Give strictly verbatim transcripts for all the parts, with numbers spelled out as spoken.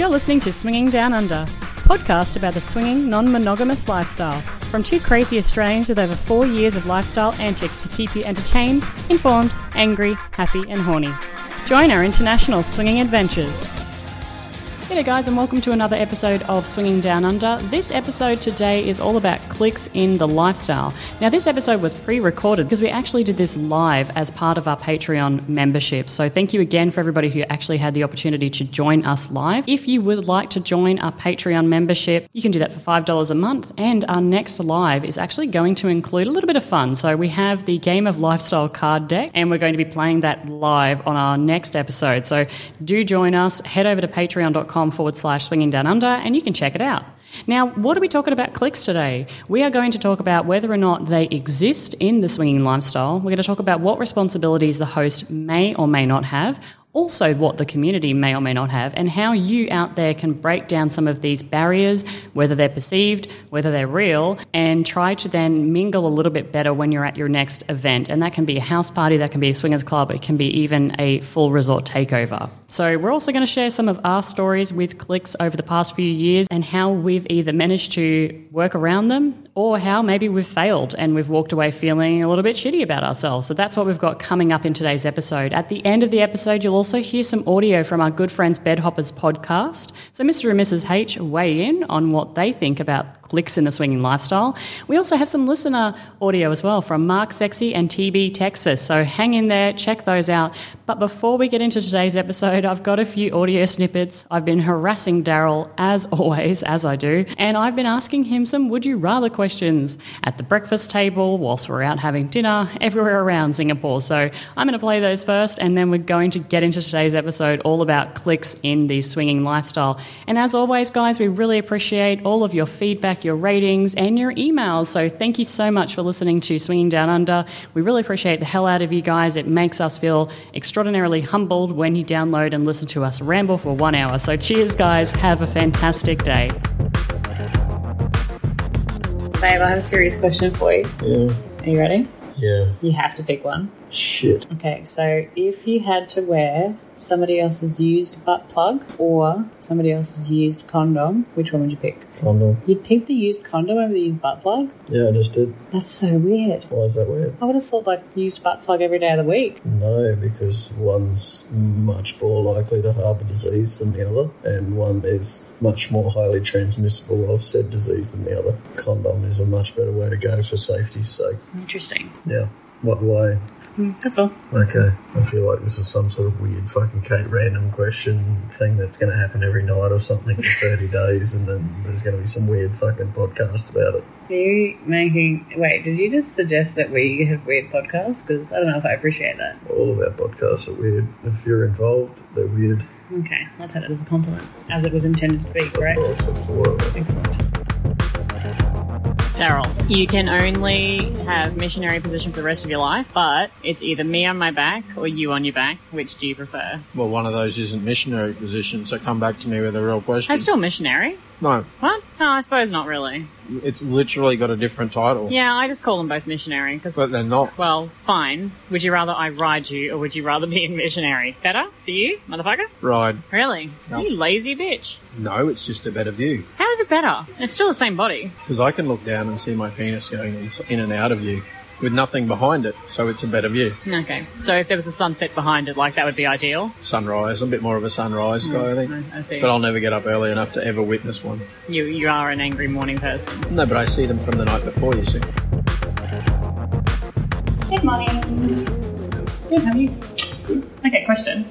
You're listening to Swinging Down Under, a podcast about the swinging, non-monogamous lifestyle. From two crazy Australians with over four years of lifestyle antics to keep you entertained, informed, angry, happy and horny. Join our international swinging adventures. Hello guys and welcome to another episode of Swinging Down Under. This episode today is all about clicks in the lifestyle. Now this episode was pre-recorded because we actually did this live as part of our Patreon membership. So thank you again for everybody who actually had the opportunity to join us live. If you would like to join our Patreon membership, you can do that for five dollars a month, and our next live is actually going to include a little bit of fun. So we have the Game of Lifestyle card deck and we're going to be playing that live on our next episode. So do join us, head over to patreon dot com forward slash swinging down under and you can check it out. Now, what are we talking about clicks today? We are going to talk about whether or not they exist in the swinging lifestyle. We're going to talk about what responsibilities the host may or may not have, also what the community may or may not have, and how you out there can break down some of these barriers, whether they're perceived, whether they're real, and try to then mingle a little bit better when you're at your next event. And that can be a house party, that can be a swingers club, it can be even a full resort takeover. So we're also going to share some of our stories with clicks over the past few years and how we've either managed to work around them or how maybe we've failed and we've walked away feeling a little bit shitty about ourselves. So that's what we've got coming up in today's episode. At the end of the episode, you'll also hear some audio from our good friends Bed Hoppers Podcast. So Mister and Missus H weigh in on what they think about clicks in the swinging lifestyle. We also have some listener audio as well from Mark Sexy and T B Texas. So hang in there, check those out. But before we get into today's episode, I've got a few audio snippets. I've been harassing Daryl, as always, as I do, and I've been asking him some would you rather questions at the breakfast table, whilst we're out having dinner, everywhere around Singapore. So I'm going to play those first, and then we're going to get into today's episode all about clicks in the swinging lifestyle. And as always, guys, we really appreciate all of your feedback, your ratings, and your emails. So thank you so much for listening to Swinging Down Under. We really appreciate the hell out of you guys. It makes us feel extraordinarily humbled when you download and listen to us ramble for one hour. So cheers, guys. Have a fantastic day. Babe, I have a serious question for you. Yeah. Are you ready? Yeah. You have to pick one. Shit. Okay, so if you had to wear somebody else's used butt plug or somebody else's used condom, which one would you pick? Condom. You'd pick the used condom over the used butt plug? Yeah, I just did. That's so weird. Why is that weird? I would have thought, like, used butt plug every day of the week. No, because one's much more likely to harbour disease than the other, and one is much more highly transmissible of said disease than the other. Condom is a much better way to go for safety's sake. Interesting. Yeah. What way? Mm, that's all. Okay. I feel like this is some sort of weird fucking Kate random question thing that's going to happen every night or something for thirty days, and then there's going to be some weird fucking podcast about it. Are you making... Wait, did you just suggest that we have weird podcasts? Because I don't know if I appreciate that. All of our podcasts are weird. If you're involved, they're weird. Okay. I'll take it as a compliment, as it was intended to be, correct? Right? Excellent. Daryl, you can only have missionary position for the rest of your life, but it's either me on my back or you on your back. Which do you prefer? Well, one of those isn't missionary position, so come back to me with a real question. That's still missionary. No. What? No, I suppose not really. It's literally got a different title. Yeah, I just call them both missionary. Cause, but they're not. Well, fine. Would you rather I ride you or would you rather be a missionary? Better for you, motherfucker? Ride. Really? Nope. You lazy bitch. No, it's just a better view. How is it better? It's still the same body. Because I can look down and see my penis going in and out of you with nothing behind it, so it's a better view. Okay. So if there was a sunset behind it, like, that would be ideal? Sunrise. I'm a bit more of a sunrise mm, guy, I think. I see. But I'll never get up early enough to ever witness one. You you are an angry morning person. No, but I see them from the night before, you see. Good morning. Good, how are you? Good. Okay, question.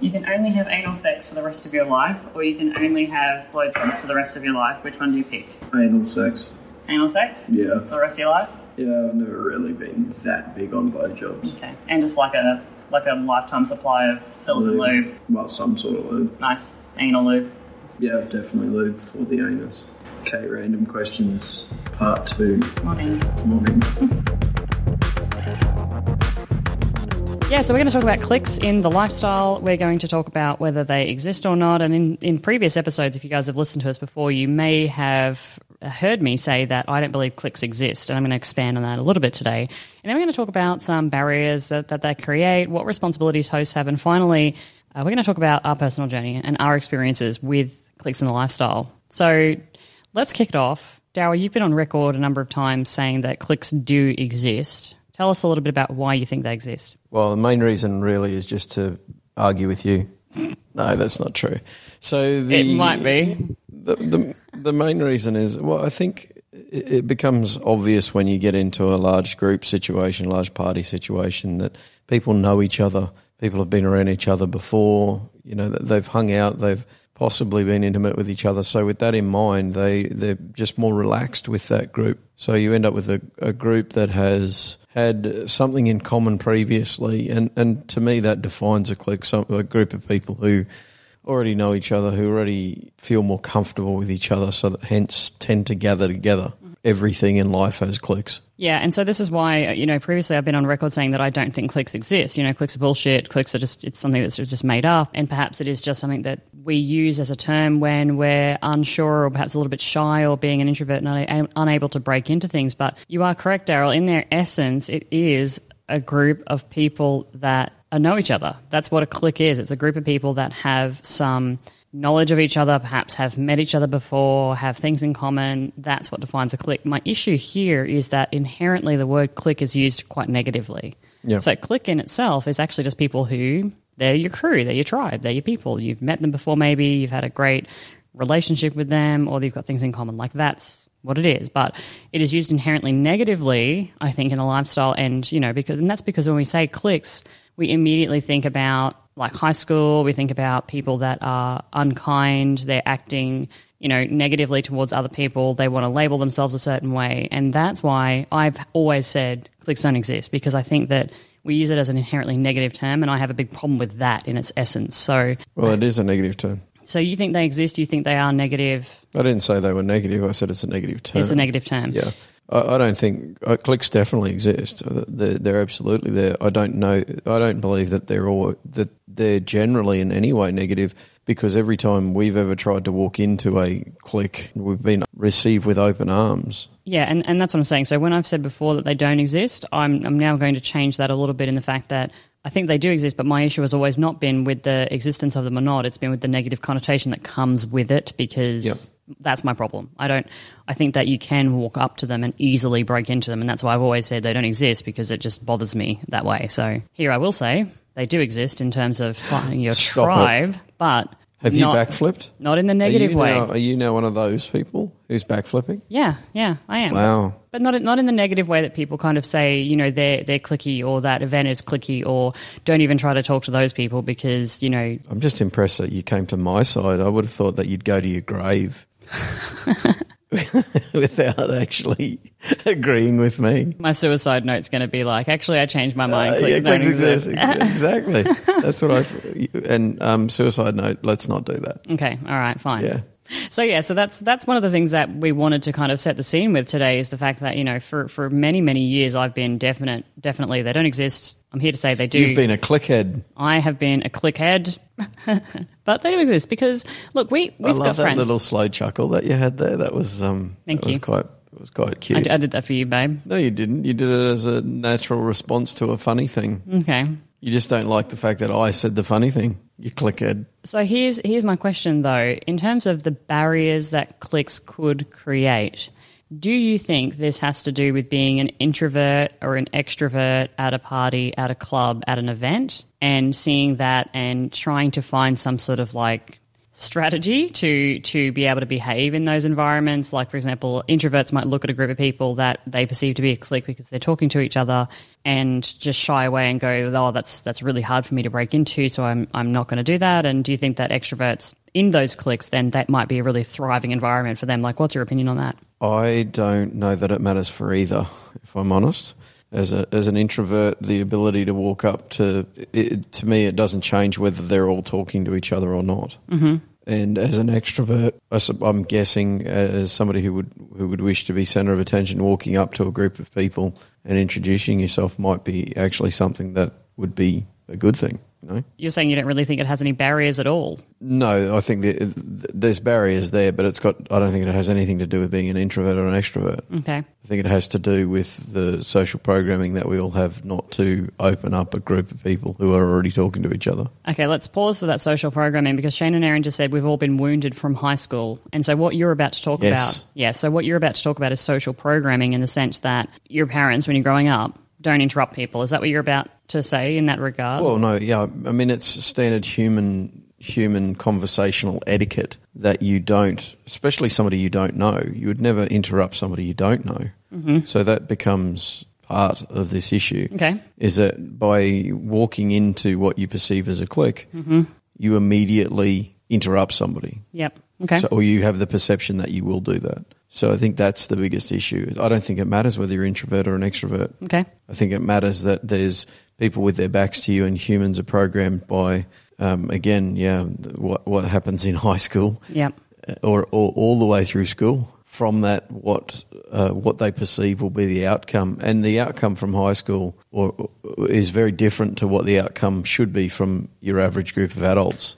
You can only have anal sex for the rest of your life, or you can only have blowjobs for the rest of your life. Which one do you pick? Anal sex. Anal sex? Yeah. For the rest of your life? Yeah, I've never really been that big on blowjobs. Okay. And just like a like a lifetime supply of silicone lube. lube. Well, some sort of lube. Nice. Anal lube. Yeah, definitely lube for the anus. Okay, random questions, part two. Morning. Morning. Yeah, so we're going to talk about clicks in the lifestyle. We're going to talk about whether they exist or not. And in, in previous episodes, if you guys have listened to us before, you may have heard me say that I don't believe clicks exist, and I'm going to expand on that a little bit today. And then we're going to talk about some barriers that, that they create, what responsibilities hosts have, and finally, uh, we're going to talk about our personal journey and our experiences with Clicks in the Lifestyle. So let's kick it off. Dower, you've been on record a number of times saying that clicks do exist. Tell us a little bit about why you think they exist. Well, the main reason really is just to argue with you. No, that's not true. So the, it might be. The, the, the main reason is, well, I think it, it becomes obvious when you get into a large group situation, large party situation, that people know each other. People have been around each other before. You know, they've hung out, they've possibly been intimate with each other. So with that in mind, they, they're just more relaxed with that group. So you end up with a, a group that has had something in common previously. And, and to me, that defines a clique, some, a group of people who already know each other, who already feel more comfortable with each other, so that hence tend to gather together. Mm-hmm. Everything in life has cliques. Yeah, and so this is why, you know, previously I've been on record saying that I don't think cliques exist. You know, cliques are bullshit. Cliques are just, it's something that's just made up. And perhaps it is just something that we use as a term when we're unsure or perhaps a little bit shy or being an introvert and unable to break into things. But you are correct, Daryl. In their essence, it is a group of people that know each other. That's what a clique is. It's a group of people that have some knowledge of each other, perhaps have met each other before, have things in common. That's what defines a clique. My issue here is that inherently the word clique is used quite negatively. Yeah. So clique in itself is actually just people who, they're your crew, they're your tribe, they're your people. You've met them before maybe, you've had a great relationship with them, or you've got things in common. Like that's what it is. But it is used inherently negatively, I think, in a lifestyle. And, you know, because and that's because when we say cliques, we immediately think about like high school, we think about people that are unkind, they're acting, you know, negatively towards other people, they want to label themselves a certain way. And that's why I've always said cliques don't exist, because I think that we use it as an inherently negative term, and I have a big problem with that in its essence. So, well, it is a negative term. So you think they exist, you think they are negative? I didn't say they were negative, I said it's a negative term. It's a negative term. Yeah. I don't think uh, cliques definitely exist. They're, they're absolutely there. I don't know. I don't believe that they're all that they're generally in any way negative, because every time we've ever tried to walk into a clique, we've been received with open arms. Yeah, and, and that's what I'm saying. So when I've said before that they don't exist, I'm I'm now going to change that a little bit in the fact that I think they do exist, but my issue has always not been with the existence of them or not. It's been with the negative connotation that comes with it, because yep. That's my problem. I don't. I think that you can walk up to them and easily break into them, and that's why I've always said they don't exist, because it just bothers me that way. So here I will say they do exist in terms of finding your Stop tribe, it. But have not, you backflipped? Not in the negative are way. Now, are you now one of those people who's backflipping? Yeah, yeah, I am. Wow. But not not in the negative way that people kind of say, you know, they're they're cliquey, or that event is cliquey, or don't even try to talk to those people because, you know. I'm just impressed that you came to my side. I would have thought that you'd go to your grave. Without actually agreeing with me. My suicide note's going to be like, actually I changed my mind, uh, yeah, don't exist. Exactly. That's what I and um suicide note, let's not do that. Okay, all right, fine. Yeah. So yeah, so that's that's one of the things that we wanted to kind of set the scene with today, is the fact that, you know, for, for many, many years I've been definite, definitely they don't exist. I'm here to say they do. You've been a clickhead. I have been a clickhead, but they do exist because, look, we, we've got friends. I love that friends. Little slow chuckle that you had there. That was um, Thank that you. Was quite, it was quite cute. I did, I did that for you, babe. No, you didn't. You did it as a natural response to a funny thing. Okay. You just don't like the fact that I said the funny thing. You clickhead. So here's here's my question though. In terms of the barriers that cliques could create, do you think this has to do with being an introvert or an extrovert at a party, at a club, at an event, and seeing that and trying to find some sort of like strategy to to be able to behave in those environments? Like, for example, introverts might look at a group of people that they perceive to be a clique because they're talking to each other, and just shy away and go, oh, that's that's really hard for me to break into, so I'm I'm not going to do that. And do you think that extroverts in those cliques, then that might be a really thriving environment for them? Like, what's your opinion on that? I don't know that it matters for either, if I'm honest. As a as an introvert, the ability to walk up to it, to me, it doesn't change whether they're all talking to each other or not. Mm-hmm. And as an extrovert, I'm guessing as somebody who would who would wish to be centre of attention, walking up to a group of people and introducing yourself might be actually something that would be a good thing. No. You're saying you don't really think it has any barriers at all? No, I think the, the, there's barriers there, but it's got. I don't think it has anything to do with being an introvert or an extrovert. Okay. I think it has to do with the social programming that we all have not to open up a group of people who are already talking to each other. Okay, let's pause for that social programming because Shane and Aaron just said we've all been wounded from high school. And so what you're about to talk yes. about, yeah, so what you're about to talk about is social programming in the sense that your parents, when you're growing up, don't interrupt people. Is that what you're about to say in that regard? Well, no, yeah. I mean, it's standard human human conversational etiquette that you don't, especially somebody you don't know, you would never interrupt somebody you don't know. Mm-hmm. So that becomes part of this issue. Okay. Is that by walking into what you perceive as a clique, mm-hmm. you immediately interrupt somebody. Yep. Okay. So, or you have the perception that you will do that. So I think that's the biggest issue. I don't think it matters whether you're an introvert or an extrovert. Okay. I think it matters that there's people with their backs to you, and humans are programmed by, um, again, yeah, what what happens in high school, yeah, or, or all the way through school. From that, what uh, what they perceive will be the outcome, and the outcome from high school or, or is very different to what the outcome should be from your average group of adults.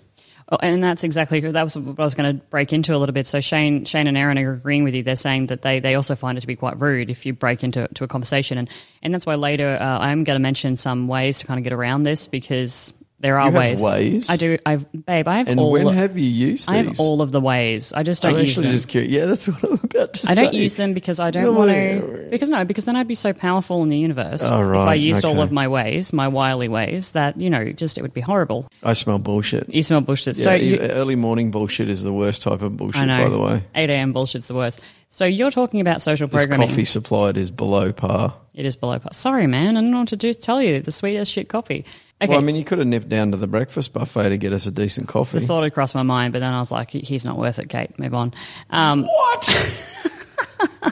Oh, and that's exactly that was what I was going to break into a little bit. So Shane, Shane, and Aaron are agreeing with you. They're saying that they, they also find it to be quite rude if you break into to a conversation, and and that's why later uh, I'm going to mention some ways to kind of get around this because there are you have ways. ways. I do. I've babe. I have. And all when of, have you used? I have these? all of the ways. I just don't I'm use them. Just curious. Yeah, that's what I'm about to I say. I don't use them because I don't no, want to. Because no, because then I'd be so powerful in the universe oh, right. if I used okay. all of my ways, my wily ways. That you know, just it would be horrible. I smell bullshit. You smell bullshit. Yeah, so you, early morning bullshit is the worst type of bullshit. I know. By the way, eight a.m. bullshit's the worst. So you're talking about social programming. This coffee supplied is below par. It is below par. Sorry, man. I don't know what to do. Tell you the sweetest shit coffee. Okay. Well, I mean, you could have nipped down to the breakfast buffet to get us a decent coffee. The thought had crossed my mind, but then I was like, he's not worth it, Kate. Move on. Um, what?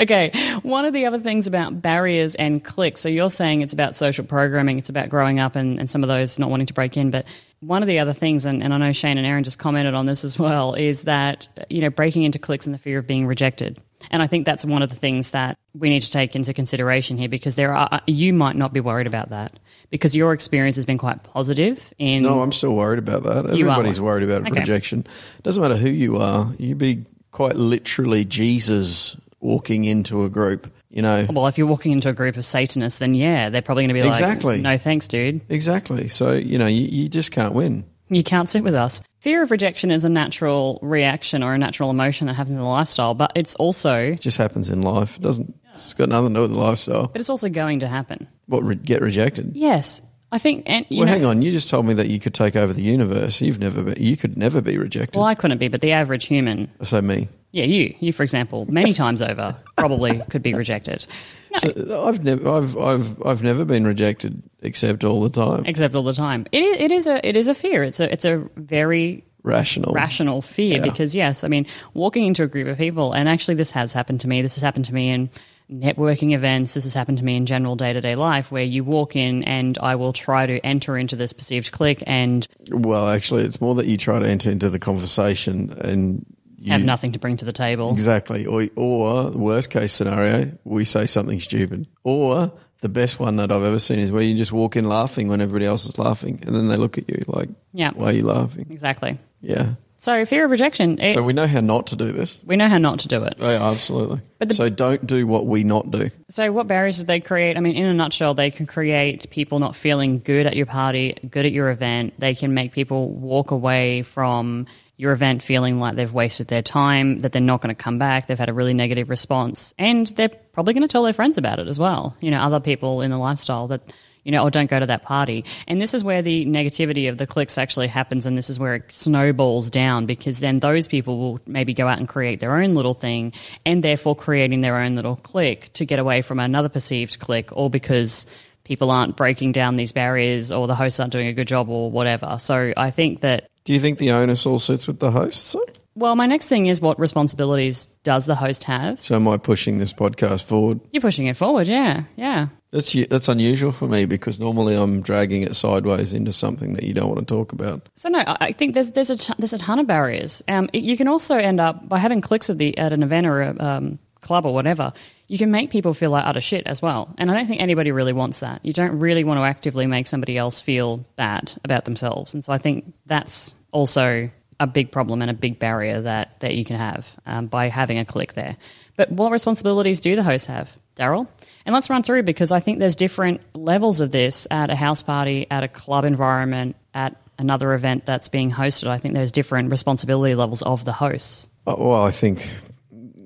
Okay. One of the other things about barriers and cliques, so you're saying it's about social programming, it's about growing up and, and some of those not wanting to break in, but one of the other things, and, and I know Shane and Aaron just commented on this as well, is that, you know, breaking into cliques and the fear of being rejected. And I think that's one of the things that we need to take into consideration here because there are you might not be worried about that because your experience has been quite positive. In no, I'm still worried about that. Everybody's worried about okay. rejection. It doesn't matter who you are. You'd be quite literally Jesus walking into a group, you know. Well, if you're walking into a group of Satanists, then, yeah, they're probably going to be exactly. like, no thanks, dude. Exactly. So, you know, you, you just can't win. You can't sit with us. Fear of rejection is a natural reaction or a natural emotion that happens in the lifestyle, but it's also... It just happens in life. It doesn't, it's got nothing to do with the lifestyle. But it's also going to happen. What, re- get rejected? Yes. I think... And, you well, know, hang on. You just told me that you could take over the universe. You've never been, you could never be rejected. Well, I couldn't be, but the average human... So me. Yeah, you. You, for example, many times over probably could be rejected. No. So I've never, I've, I've, I've never been rejected, except all the time. Except all the time. It is, it is a, it is a fear. It's a, it's a very rational, rational fear yeah. because yes, I mean, walking into a group of people, and actually, this has happened to me. This has happened to me in networking events. This has happened to me in general day-to-day life, where you walk in, and I will try to enter into this perceived clique, and well, actually, it's more that you try to enter into the conversation and. You, have nothing to bring to the table. Exactly. Or, or worst case scenario, we say something stupid. Or the best one that I've ever seen is where you just walk in laughing when everybody else is laughing and then they look at you like, yeah. why are you laughing? Exactly. Yeah. So fear of rejection. It, so we know how not to do this. We know how not to do it. Oh, yeah, absolutely. But the, so don't do what we not do. So what barriers did they create? I mean, in a nutshell, they can create people not feeling good at your party, good at your event. They can make people walk away from... your event feeling like they've wasted their time, that they're not going to come back, they've had a really negative response, and they're probably going to tell their friends about it as well, you know, other people in the lifestyle that, you know, oh, don't go to that party. And this is where the negativity of the cliques actually happens, and this is where it snowballs down because then those people will maybe go out and create their own little thing and therefore creating their own little clique to get away from another perceived clique or because people aren't breaking down these barriers or the hosts aren't doing a good job or whatever. So I think that... Do you think the onus all sits with the host? Well, my next thing is what responsibilities does the host have? So am I pushing this podcast forward? You're pushing it forward, yeah, yeah. That's that's unusual for me because normally I'm dragging it sideways into something that you don't want to talk about. So no, I think there's there's a there's a ton of barriers. Um, you can also end up by having cliques at the at an event or a um, club or whatever, you can make people feel like utter shit as well. And I don't think anybody really wants that. You don't really want to actively make somebody else feel bad about themselves. And so I think that's also a big problem and a big barrier that, that you can have um, by having a clique there. But what responsibilities do the hosts have, Daryl? And let's run through, because I think there's different levels of this at a house party, at a club environment, at another event that's being hosted. I think there's different responsibility levels of the hosts. Well, I think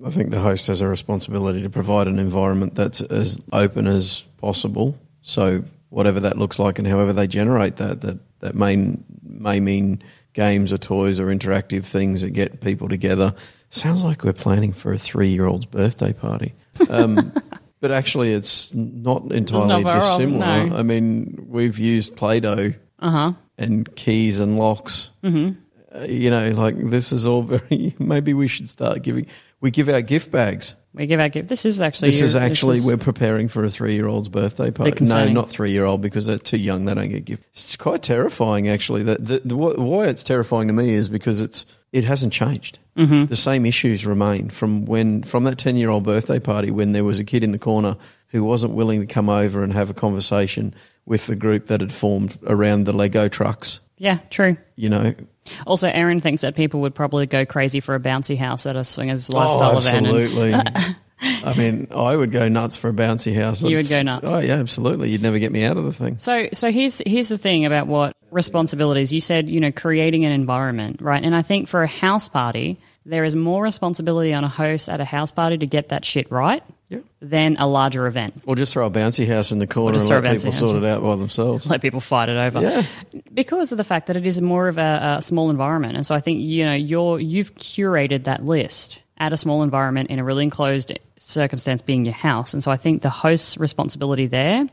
I think the host has a responsibility to provide an environment that's as open as possible. So whatever that looks like and however they generate that, that, that may, may mean games or toys or interactive things that get people together. Sounds like we're planning for a three-year-old's birthday party. Um, but actually it's not entirely it's not dissimilar. Off, no. I mean, we've used Play-Doh uh-huh. and keys and locks. Mm-hmm. You know, like this is all very. Maybe we should start giving. We give our gift bags. We give our gift. This is actually. This is actually. This is, we're preparing for a three-year-old's birthday party. No, not three-year-old, because they're too young. They don't get gifts. It's quite terrifying, actually. That the, the why it's terrifying to me is because it's it hasn't changed. Mm-hmm. The same issues remain from when from that ten-year-old birthday party when there was a kid in the corner who wasn't willing to come over and have a conversation with the group that had formed around the Lego trucks. Yeah, true. You know. Also, Aaron thinks that people would probably go crazy for a bouncy house at a swingers lifestyle event. Oh, absolutely. Event and I mean, I would go nuts for a bouncy house. You would go nuts. Oh, yeah, absolutely. You'd never get me out of the thing. So so here's here's the thing about what responsibilities. You said, you know, creating an environment, right? And I think for a house party, there is more responsibility on a host at a house party to get that shit right. Yep. Than a larger event. Or just throw a bouncy house in the corner and let people sort it out by themselves. Let people fight it over. Yeah. Because of the fact that it is more of a, a small environment. And so I think, you know, you're, you've curated that list at a small environment in a really enclosed circumstance being your house. And so I think the host's responsibility there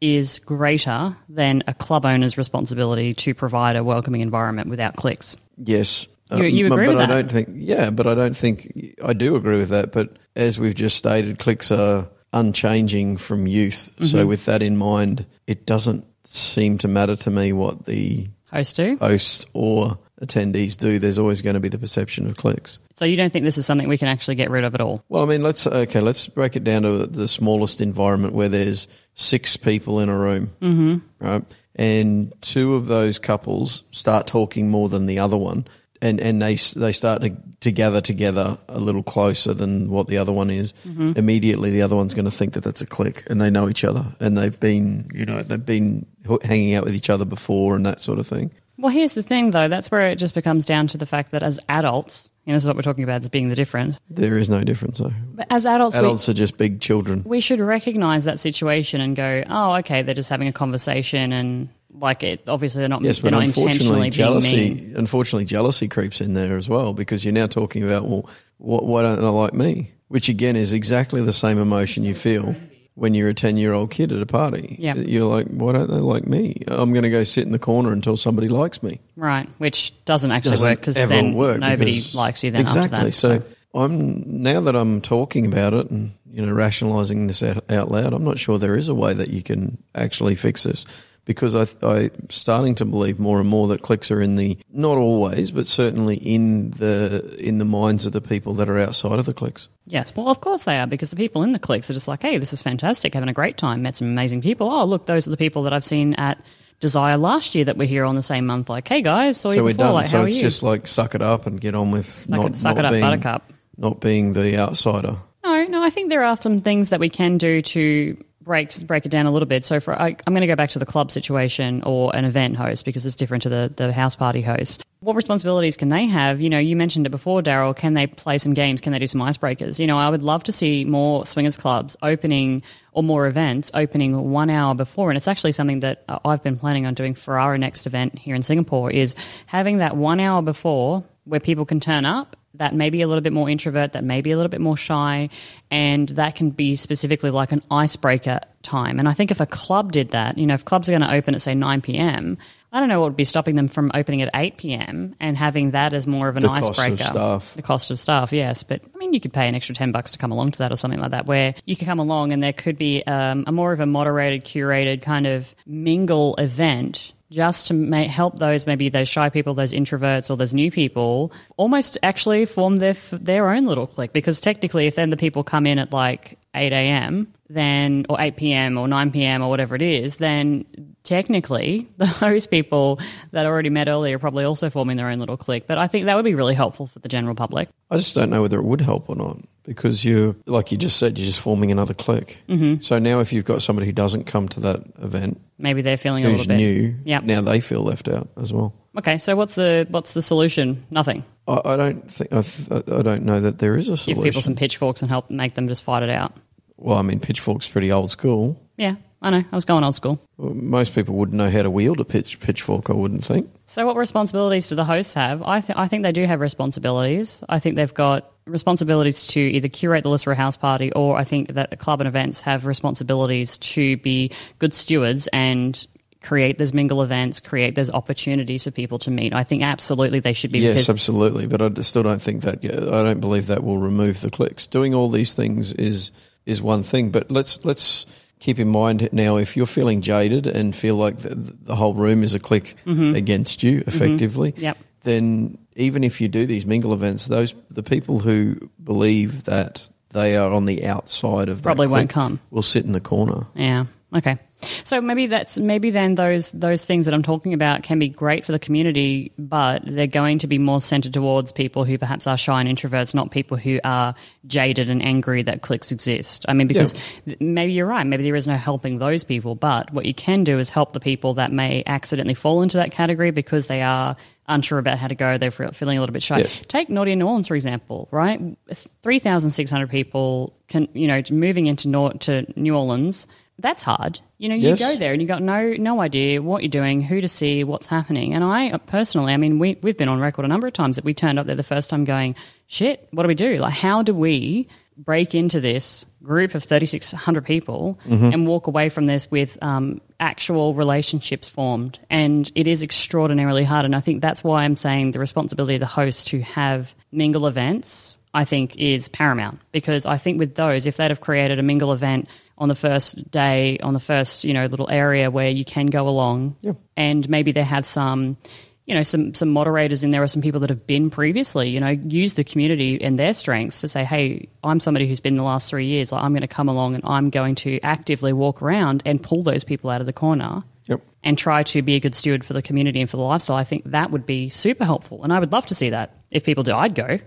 is greater than a club owner's responsibility to provide a welcoming environment without cliques. Yes. You, you agree um, but with that? I don't think, yeah, but I don't think – I do agree with that. But as we've just stated, cliques are unchanging from youth. Mm-hmm. So with that in mind, it doesn't seem to matter to me what the host do? hosts or attendees do. There's always going to be the perception of cliques. So you don't think this is something we can actually get rid of at all? Well, I mean, let's – okay, let's break it down to the smallest environment where there's six people in a room, mm-hmm. right? And two of those couples start talking more than the other one. And and they they start to, to gather together a little closer than what the other one is. Mm-hmm. Immediately, the other one's going to think that that's a clique, and they know each other, and they've been you know they've been hanging out with each other before and that sort of thing. Well, here's the thing, though. That's where it just becomes down to the fact that as adults, and this is what we're talking about as being the difference. There is no difference, though. But as adults, adults we, are just big children. We should recognise that situation and go, oh, okay, they're just having a conversation and. Like it, obviously they're not, yes, they're not intentionally jealousy, being mean. Unfortunately, jealousy creeps in there as well, because you're now talking about, well, what, why don't they like me? Which again is exactly the same emotion you feel when you're a ten-year-old kid at a party. Yep. You're like, why don't they like me? I'm going to go sit in the corner until somebody likes me. Right, which doesn't actually doesn't work, cause then work nobody because nobody likes you then exactly. after that. So, so I'm now that I'm talking about it and you know rationalising this out, out loud, I'm not sure there is a way that you can actually fix this. Because I, I'm starting to believe more and more that cliques are in the, not always, but certainly in the in the minds of the people that are outside of the cliques. Yes, well, of course they are, because the people in the cliques are just like, hey, this is fantastic, having a great time, met some amazing people. Oh, look, those are the people that I've seen at Desire last year that were here on the same month. Like, hey, guys, saw you so before. We're done. Like, so how it's are you? Just like suck it up and get on with suck not, it, suck not, it up, being, buttercup. not being the outsider. No, no, I think there are some things that we can do to... Break, break it down a little bit. So for I, I'm going to go back to the club situation or an event host, because it's different to the, the house party host. What responsibilities can they have? You know, you mentioned it before, Daryl. Can they play some games? Can they do some icebreakers? You know, I would love to see more swingers clubs opening or more events opening one hour before. And it's actually something that I've been planning on doing for our next event here in Singapore, is having that one hour before where people can turn up that may be a little bit more introvert, that may be a little bit more shy, and that can be specifically like an icebreaker time. And I think if a club did that, you know, if clubs are going to open at, say, nine p.m., I don't know what would be stopping them from opening at eight p.m. and having that as more of an the icebreaker. The cost of staff. The cost of staff, yes. But, I mean, you could pay an extra ten bucks to come along to that or something like that, where you could come along and there could be um, a more of a moderated, curated kind of mingle event just to may help those maybe those shy people, those introverts, or those new people almost actually form their their own little clique. Because technically, if then the people come in at like eight a.m. then or eight p.m. or nine p.m. or whatever it is, then technically those people that I already met earlier are probably also forming their own little clique. But I think that would be really helpful for the general public. I just don't know whether it would help or not, because you, like you just said, you're just forming another clique. Mm-hmm. So now if you've got somebody who doesn't come to that event, maybe they're feeling a little bit new. Yep. Now they feel left out as well. Okay, so what's the what's the solution? Nothing. I, I don't think I, I don't know that there is a solution. Give people some pitchforks and help make them just fight it out. Well, I mean, pitchfork's pretty old school. Yeah, I know. I was going old school. Well, most people wouldn't know how to wield a pitch, pitchfork, I wouldn't think. So what responsibilities do the hosts have? I, th- I think they do have responsibilities. I think they've got responsibilities to either curate the list for a house party, or I think that the club and events have responsibilities to be good stewards and create those mingle events, create those opportunities for people to meet. I think absolutely they should be. Yes, absolutely. But I still don't think that – I don't believe that will remove the cliques. Doing all these things is is one thing. But let's let's keep in mind now, if you're feeling jaded and feel like the, the whole room is a clique mm-hmm. against you effectively, mm-hmm. yep. then even if you do these mingle events, those the people who believe that they are on the outside of that probably won't come. Will sit in the corner. Yeah. Okay. So maybe that's maybe then those those things that I'm talking about can be great for the community, but they're going to be more centered towards people who perhaps are shy and introverts, not people who are jaded and angry that cliques exist. I mean, because yeah. maybe you're right, maybe there is no helping those people, but what you can do is help the people that may accidentally fall into that category because they are unsure about how to go, they're feeling a little bit shy. Yes. Take Naughty New Orleans, for example, right? three thousand six hundred people can, you know, moving into Nor- to New Orleans. That's hard. You know, you yes. go there and you got no no idea what you're doing, who to see, what's happening. And I personally, I mean, we, we've been on record a number of times that we turned up there the first time going, shit, what do we do? Like, how do we break into this group of three thousand six hundred people mm-hmm. and walk away from this with um, actual relationships formed? And it is extraordinarily hard. And I think that's why I'm saying the responsibility of the host to have mingle events, I think, is paramount. Because I think with those, if they'd have created a mingle event on the first day, on the first, you know, little area where you can go along yeah. and maybe they have some, you know, some some moderators in there or some people that have been previously, you know, use the community and their strengths to say, hey, I'm somebody who's been the last three years. Like, I'm going to come along and I'm going to actively walk around and pull those people out of the corner yep. and try to be a good steward for the community and for the lifestyle. I think that would be super helpful. And I would love to see that. If people do, I'd go.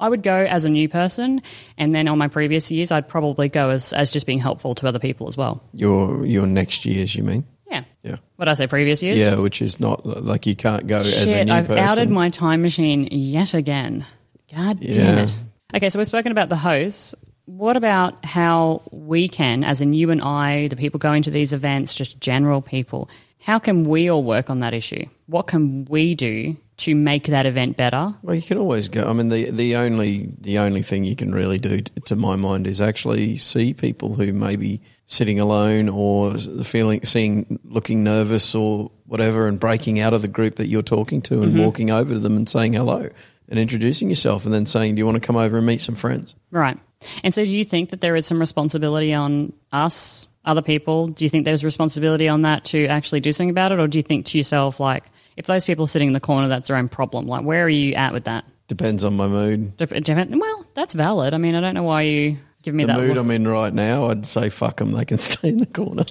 I would go as a new person, and then on my previous years, I'd probably go as, as just being helpful to other people as well. Your your next years, you mean? Yeah. Yeah. What did I say, previous years? Yeah, which is not like you can't go Shit, as a new I've person. I've outed my time machine yet again. God yeah. damn it. Okay, so we've spoken about the hosts. What about how we can, as in you and I, the people going to these events, just general people, how can we all work on that issue? What can we do to make that event better? Well, you can always go. I mean, the the only the only thing you can really do, t- to my mind, is actually see people who may be sitting alone or feeling, seeing, looking nervous or whatever, and breaking out of the group that you're talking to and mm-hmm. walking over to them and saying hello and introducing yourself and then saying, do you want to come over and meet some friends? Right. And so do you think that there is some responsibility on us, other people? Do you think there's responsibility on that to actually do something about it, or do you think to yourself, like, if those people are sitting in the corner, that's their own problem? Like, where are you at with that? Depends on my mood. Dep- dep- well, that's valid. I mean, I don't know why you give me the that. The mood look. I'm in right now, I'd say fuck them. They can stay in the corner.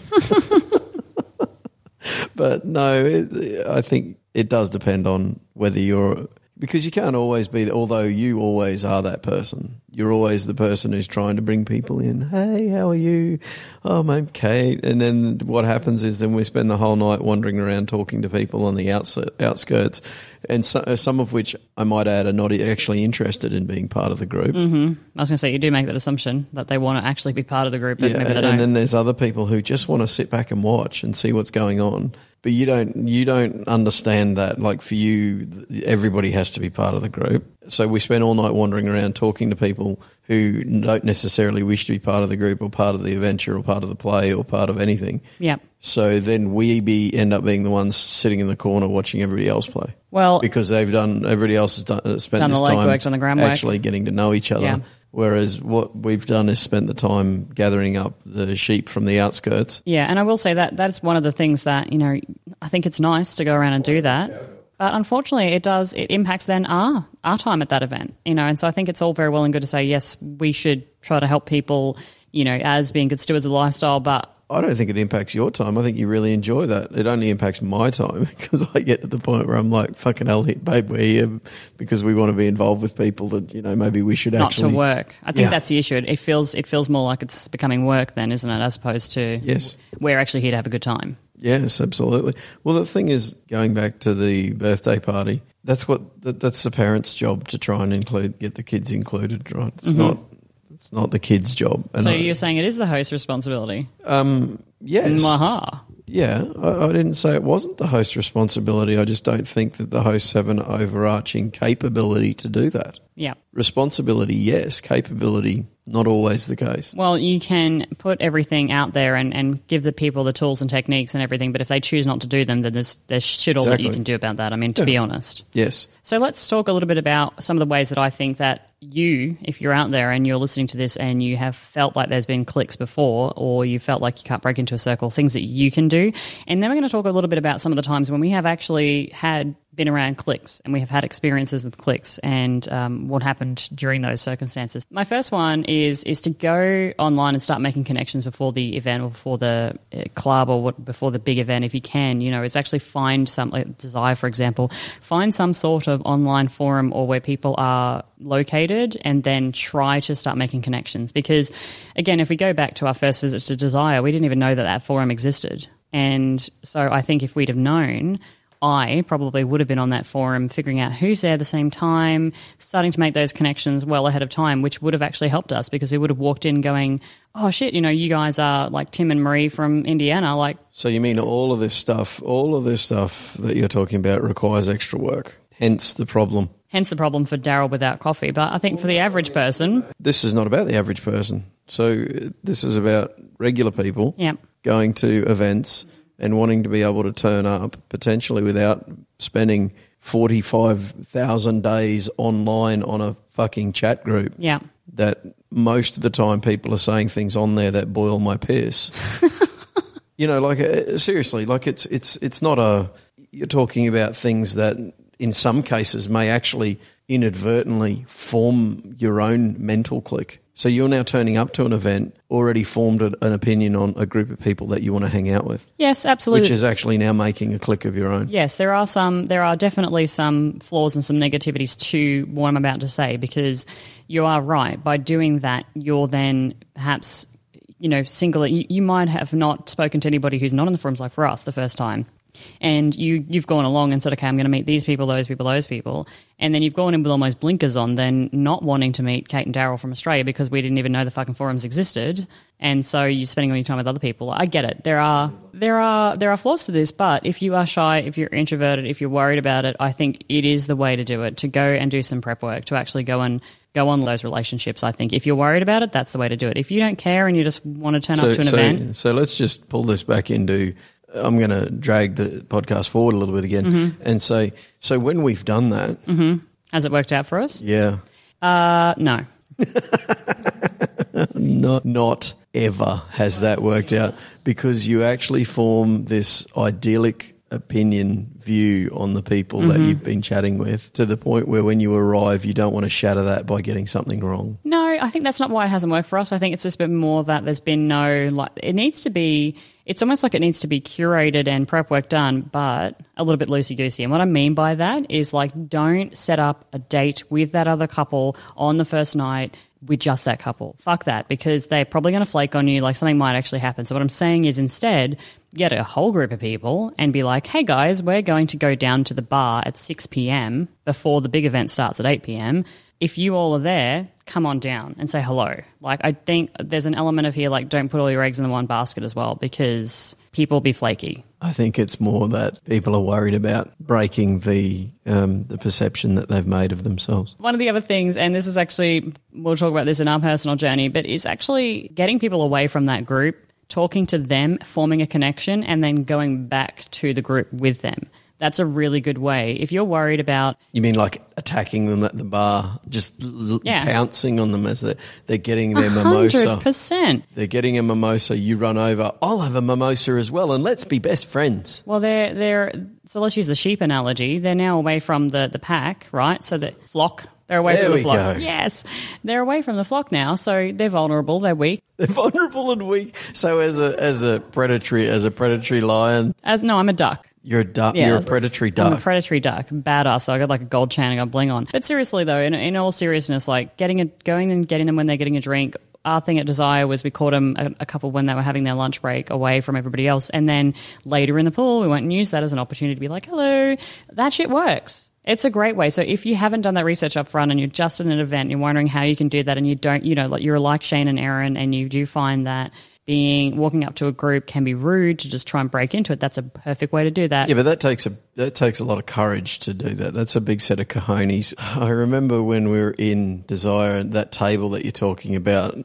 But no, it, I think it does depend on whether you're – because you can't always be – although you always are that person. You're always the person who's trying to bring people in. Hey, how are you? Oh, I'm okay. And then what happens is then we spend the whole night wandering around talking to people on the outs- outskirts, and so, some of which I might add are not actually interested in being part of the group. Mm-hmm. I was going to say, you do make that assumption that they want to actually be part of the group, but yeah, maybe they and don't. Then there's other people who just want to sit back and watch and see what's going on. But you don't you don't understand that. Like, for you, everybody has to be part of the group. So we spend all night wandering around talking to people who don't necessarily wish to be part of the group or part of the adventure or part of the play or part of anything. Yeah. So then we be end up being the ones sitting in the corner watching everybody else play. Well, because they've done everybody else has done spent done this the time works on the ground actually work. Getting to know each other. Yeah. Whereas what we've done is spent the time gathering up the sheep from the outskirts. Yeah, and I will say that that's one of the things that, you know, I think it's nice to go around and do that. But unfortunately, it does, it impacts then our, our time at that event, you know. And so I think it's all very well and good to say, yes, we should try to help people, you know, as being good stewards of the lifestyle, but I don't think it impacts your time. I think you really enjoy that. It only impacts my time because I get to the point where I'm like, fucking hell, babe, we're here because we want to be involved with people that, you know, maybe we should not actually. Not to work. I think yeah. that's the issue. It feels it feels more like it's becoming work then, isn't it, as opposed to yes. we're actually here to have a good time. Yes, absolutely. Well, the thing is, going back to the birthday party, that's what that, that's the parents' job to try and include, get the kids included, right? It's mm-hmm. not. It's not the kids' job. And so I, you're saying it is the host's responsibility? Um, yes. Maha. Yeah, I, I didn't say it wasn't the host's responsibility. I just don't think that the hosts have an overarching capability to do that. Yeah. Responsibility, yes. Capability, not always the case. Well, you can put everything out there and, and give the people the tools and techniques and everything, but if they choose not to do them, then there's, there's shit all exactly. that you can do about that, I mean, to yeah. be honest. Yes. So let's talk a little bit about some of the ways that I think that you, if you're out there and you're listening to this and you have felt like there's been cliques before or you felt like you can't break into a circle, things that you can do. And then we're going to talk a little bit about some of the times when we have actually had been around cliques and we have had experiences with cliques and um, what happened during those circumstances. My first one is is to go online and start making connections before the event or before the club or what, before the big event if you can. You know, it's actually find some, like Desire, for example, find some sort of online forum or where people are located and then try to start making connections because, again, if we go back to our first visits to Desire, we didn't even know that that forum existed. And so I think if we'd have known, I probably would have been on that forum figuring out who's there at the same time, starting to make those connections well ahead of time, which would have actually helped us because we would have walked in going, oh, shit, you know, you guys are like Tim and Marie from Indiana. Like, so you mean all of this stuff, all of this stuff that you're talking about requires extra work, hence the problem. Hence the problem for Daryl without coffee. But I think for the average person. This is not about the average person. So this is about regular people yep. going to events and wanting to be able to turn up potentially without spending forty-five thousand days online on a fucking chat group. Yeah. That most of the time people are saying things on there that boil my piss. You know, like seriously, like it's it's it's not a – you're talking about things that – in some cases may actually inadvertently form your own mental clique. So you're now turning up to an event, already formed an opinion on a group of people that you want to hang out with. Yes, absolutely. Which is actually now making a clique of your own. Yes, there are some. There are definitely some flaws and some negativities to what I'm about to say because you are right. By doing that, you're then perhaps, you know, single. You, you might have not spoken to anybody who's not in the forums like for us the first time. And you, you've gone along and said, okay, I'm going to meet these people, those people, those people. And then you've gone in with almost blinkers on then not wanting to meet Kate and Daryl from Australia because we didn't even know the fucking forums existed. And so you're spending all your time with other people. I get it. There are there are, there are flaws to this, but if you are shy, if you're introverted, if you're worried about it, I think it is the way to do it, to go and do some prep work, to actually go and go on those relationships, I think. If you're worried about it, that's the way to do it. If you don't care and you just want to turn so, up to an so, event. So let's just pull this back into – I'm going to drag the podcast forward a little bit again mm-hmm. and say, so when we've done that. Mm-hmm. Has it worked out for us? Yeah. Uh, no. not, not ever has that worked out because you actually form this idyllic opinion view on the people mm-hmm. that you've been chatting with to the point where when you arrive you don't want to shatter that by getting something wrong. No, I think that's not why it hasn't worked for us. I think it's just a bit more that there's been no – like it needs to be – it's almost like it needs to be curated and prep work done, but a little bit loosey-goosey. And what I mean by that is, like, don't set up a date with that other couple on the first night with just that couple. Fuck that, because they're probably going to flake on you, like something might actually happen. So what I'm saying is instead get a whole group of people and be like, hey, guys, we're going to go down to the bar at six p.m. before the big event starts at eight p.m. If you all are there, come on down and say hello. Like, I think there's an element of here, like, don't put all your eggs in the one basket as well because people will be flaky. I think it's more that people are worried about breaking the um, the perception that they've made of themselves. One of the other things, and this is actually, we'll talk about this in our personal journey, but it's actually getting people away from that group, talking to them, forming a connection, and then going back to the group with them. that's a really good way. If you're worried about... You mean like attacking them at the bar, just yeah. pouncing on them as they're, they're getting their one hundred percent mimosa. one hundred percent. They're getting a mimosa, you run over, I'll have a mimosa as well and let's be best friends. Well, they're... they're so let's use the sheep analogy. They're now away from the, the pack, right? So the flock... They're away there from the flock. Go. Yes. They're away from the flock now, so they're vulnerable, they're weak. They're vulnerable and weak. So as a as a predatory as a predatory lion. As no, I'm a duck. You're a duck yeah, you're a predatory duck. I'm a predatory duck. Badass. So I got like a gold chain, I got bling on. But seriously though, in in all seriousness, like getting a going and getting them when they're getting a drink. Our thing at Desire was we caught them a, a couple when they were having their lunch break away from everybody else, and then later in the pool we went and used that as an opportunity to be like, hello, that shit works. It's a great way. So if you haven't done that research up front and you're just at an event, and you're wondering how you can do that, and you don't, you know, like you're like Shane and Aaron, and you do find that being walking up to a group can be rude to just try and break into it. That's a perfect way to do that. Yeah, but that takes a that takes a lot of courage to do that. That's a big set of cojones. I remember when we were in Desire and that table that you're talking about,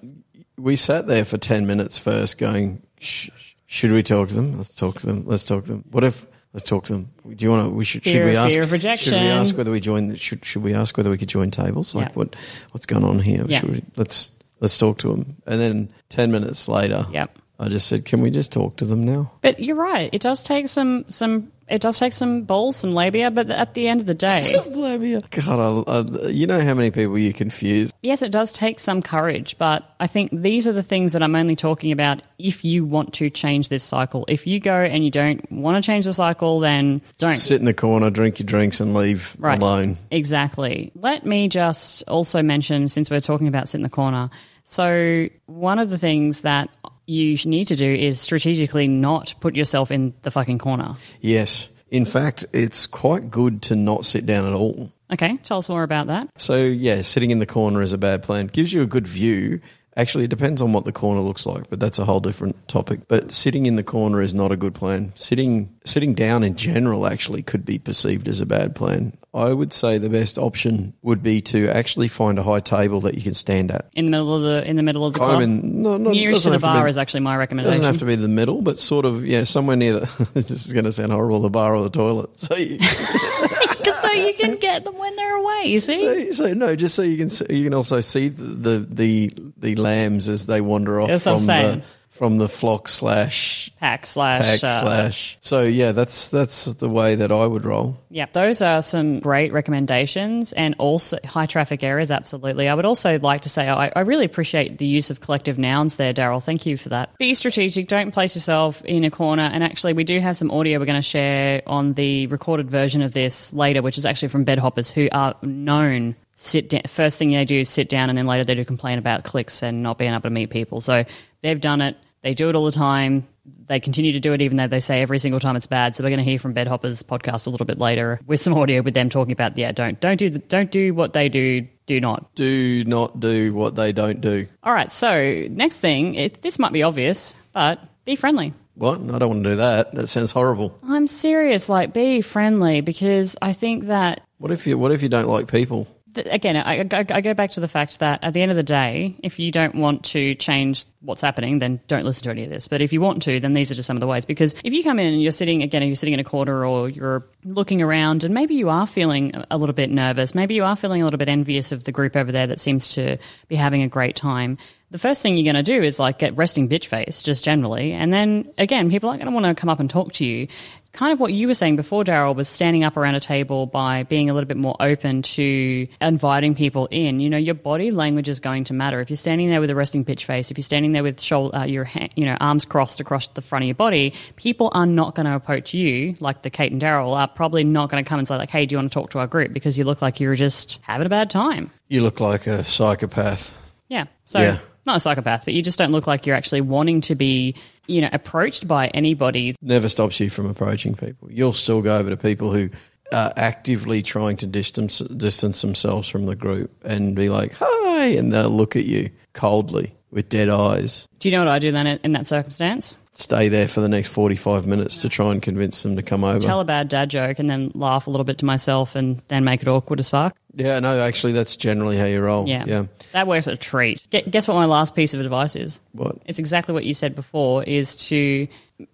we sat there for ten minutes first, going, "Should we talk to them? Let's talk to them. Let's talk to them. What if?" Let's talk to them. Do you want to? We should. Fear, should we ask? Fear of rejection. Should we ask whether we join? Should Should we ask whether we could join tables? Like yeah. what What's going on here? Yeah. Should we, let's Let's talk to them. And then ten minutes later, yep. I just said, "Can we just talk to them now?" But you're right. It does take some some. It does take some balls, some labia, but at the end of the day... Some labia. God, I, I, you know how many people you confuse. Yes, it does take some courage, but I think these are the things that I'm only talking about if you want to change this cycle. If you go and you don't want to change the cycle, then don't. Sit in the corner, drink your drinks and leave right. alone. Exactly. Let me just also mention, since we're talking about sit in the corner, so one of the things that... you need to do is strategically not put yourself in the fucking corner. Yes. In fact, it's quite good to not sit down at all. Okay, tell us more about that. So, yeah, sitting in the corner is a bad plan. Gives you a good view. Actually, it depends on what the corner looks like, but that's a whole different topic. But sitting in the corner is not a good plan. Sitting sitting down in general actually could be perceived as a bad plan. I would say the best option would be to actually find a high table that you can stand at. In the middle of the in the middle of the club? In, no, not, nearest to the bar to be, is actually my recommendation. It doesn't have to be the middle, but sort of, yeah, somewhere near the... This is going to sound horrible, the bar or the toilet. So you, so you can get them when they're away, you see? So, so no, just so you can see, you can also see the, the, the, the lambs as they wander off. That's from what I'm saying. The... From the flock slash... Pack slash... Pack uh, slash. So, yeah, that's that's the way that I would roll. Yeah, those are some great recommendations, and also high traffic areas, absolutely. I would also like to say I, I really appreciate the use of collective nouns there, Daryl. Thank you for that. Be strategic. Don't place yourself in a corner. And actually, we do have some audio we're going to share on the recorded version of this later, which is actually from Bed Hoppers, who are known... Sit down. First thing they do is sit down, and then later they do complain about clicks and not being able to meet people. So they've done it. They do it all the time. They continue to do it even though they say every single time it's bad. So we're going to hear from Bed Hoppers podcast a little bit later with some audio with them talking about, yeah, don't don't do the, don't do what they do. Do not. Do not do what they don't do. All right, so next thing, it, this might be obvious, but be friendly. What? I don't want to do that. That sounds horrible. I'm serious. Like, be friendly, because I think that... What if you? What if you don't like people? Again, I, I, I go back to the fact that at the end of the day, if you don't want to change what's happening, then don't listen to any of this. But if you want to, then these are just some of the ways. Because if you come in and you're sitting, again, you're sitting in a corner, or you're looking around, and maybe you are feeling a little bit nervous, maybe you are feeling a little bit envious of the group over there that seems to be having a great time, the first thing you're going to do is like get resting bitch face just generally. And then, again, people aren't going to want to come up and talk to you. Kind of what you were saying before, Daryl, was standing up around a table by being a little bit more open to inviting people in. You know, your body language is going to matter. If you're standing there with a resting bitch face, if you're standing there with shoulder, uh, your hand, you know, arms crossed across the front of your body, people are not going to approach you. Like the Kate and Daryl are probably not going to come and say like, hey, do you want to talk to our group? Because you look like you're just having a bad time. You look like a psychopath. Yeah. So yeah. Not a psychopath, but you just don't look like you're actually wanting to be, you know, approached by anybody. Never stops you from approaching people. You'll still go over to people who are actively trying to distance distance themselves from the group and be like, hi, and they'll look at you coldly. with dead eyes. Do you know what I do then in that circumstance? Stay there for the next forty-five minutes to try and convince them to come over. Tell a bad dad joke and then laugh a little bit to myself and then make it awkward as fuck. Yeah, no, actually that's generally how you roll. Yeah. yeah. That works a treat. Guess what my last piece of advice is? What? It's exactly what you said before, is to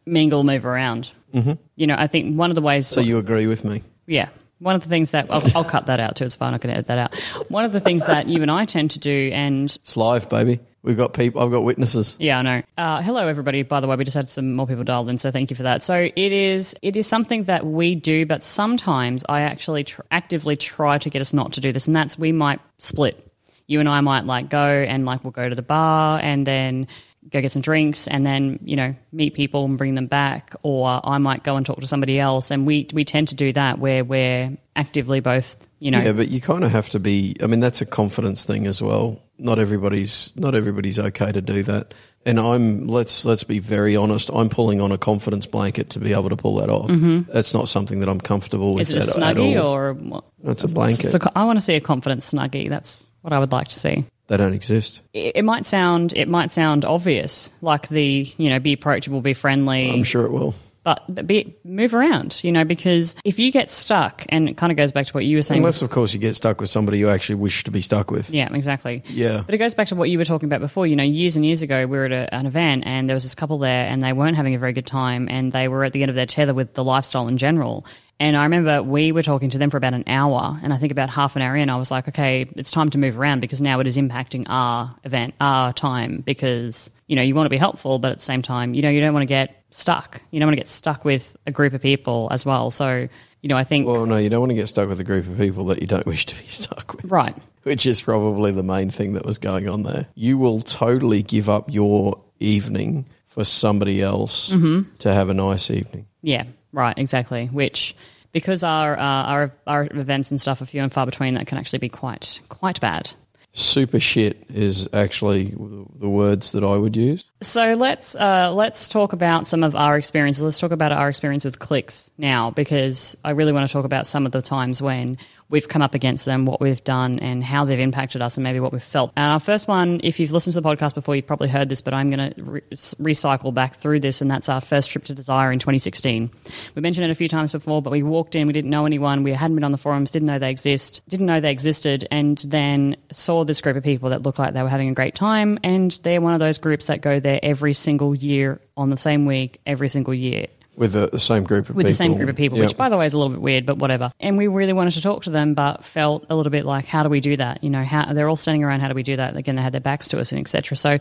mingle, move around. Mm-hmm. You know, I think one of the ways... So you agree with me? Yeah. One of the things that... I'll, I'll cut that out too. It's fine. I can edit that out. One of the things that you and I tend to do and... It's live, baby. We've got people. I've got witnesses. Yeah, I know. Uh, hello, everybody. By the way, we just had some more people dialed in, so thank you for that. So it is it is something that we do, but sometimes I actually tr- actively try to get us not to do this, and that's we might split. You and I might like go and like we'll go to the bar and then go get some drinks and then, you know, meet people and bring them back, or I might go and talk to somebody else, and we, we tend to do that where we're actively both, you know. Yeah, but you kind of have to be – I mean, that's a confidence thing as well. Not everybody's not everybody's okay to do that. And I'm let's let's be very honest, I'm pulling on a confidence blanket to be able to pull that off. Mm-hmm. That's not something that I'm comfortable with. Is it a snuggie or a, what? It's a blanket. It's a, I want to see a confidence snuggie. That's what I would like to see. They don't exist. It, it might sound it might sound obvious, like the, you know, be approachable, be friendly. I'm sure it will. But be, move around, you know, because if you get stuck, and it kind of goes back to what you were saying. Unless, of course, you get stuck with somebody you actually wish to be stuck with. Yeah, exactly. Yeah. But it goes back to what you were talking about before. You know, years and years ago, we were at a, an event and there was this couple there and they weren't having a very good time and they were at the end of their tether with the lifestyle in general. And I remember we were talking to them for about an hour, and I think about half an hour in I was like, okay, it's time to move around because now it is impacting our event, our time, because, you know, you want to be helpful, but at the same time, you know, you don't want to get stuck. You don't want to get stuck with a group of people as well. So, you know, I think... Well, no, you don't want to get stuck with a group of people that you don't wish to be stuck with. Right. Which is probably the main thing that was going on there. You will totally give up your evening for somebody else mm-hmm. to have a nice evening. Yeah, right, exactly, which... Because our, uh, our our events and stuff are few and far between, that can actually be quite quite bad. Super shit is actually the words that I would use. So let's uh, let's talk about some of our experiences. Let's talk about our experience with clicks now, because I really want to talk about some of the times when we've come up against them, what we've done and how they've impacted us and maybe what we've felt. And our first one, if you've listened to the podcast before, you've probably heard this, but I'm going to re- recycle back through this, and that's our first trip to Desire in twenty sixteen. We mentioned it a few times before, but we walked in, we didn't know anyone, we hadn't been on the forums, didn't know they exist, didn't know they existed, and then saw this group of people that looked like they were having a great time, and they're one of those groups that go there every single year on the same week, every single year. With the, the same group of With people. With the same group of people, yep. Which, by the way, is a little bit weird, but whatever. And we really wanted to talk to them, but felt a little bit like, how do we do that? You know, how they're all standing around, how do we do that? Again, they had their backs to us and et cetera. So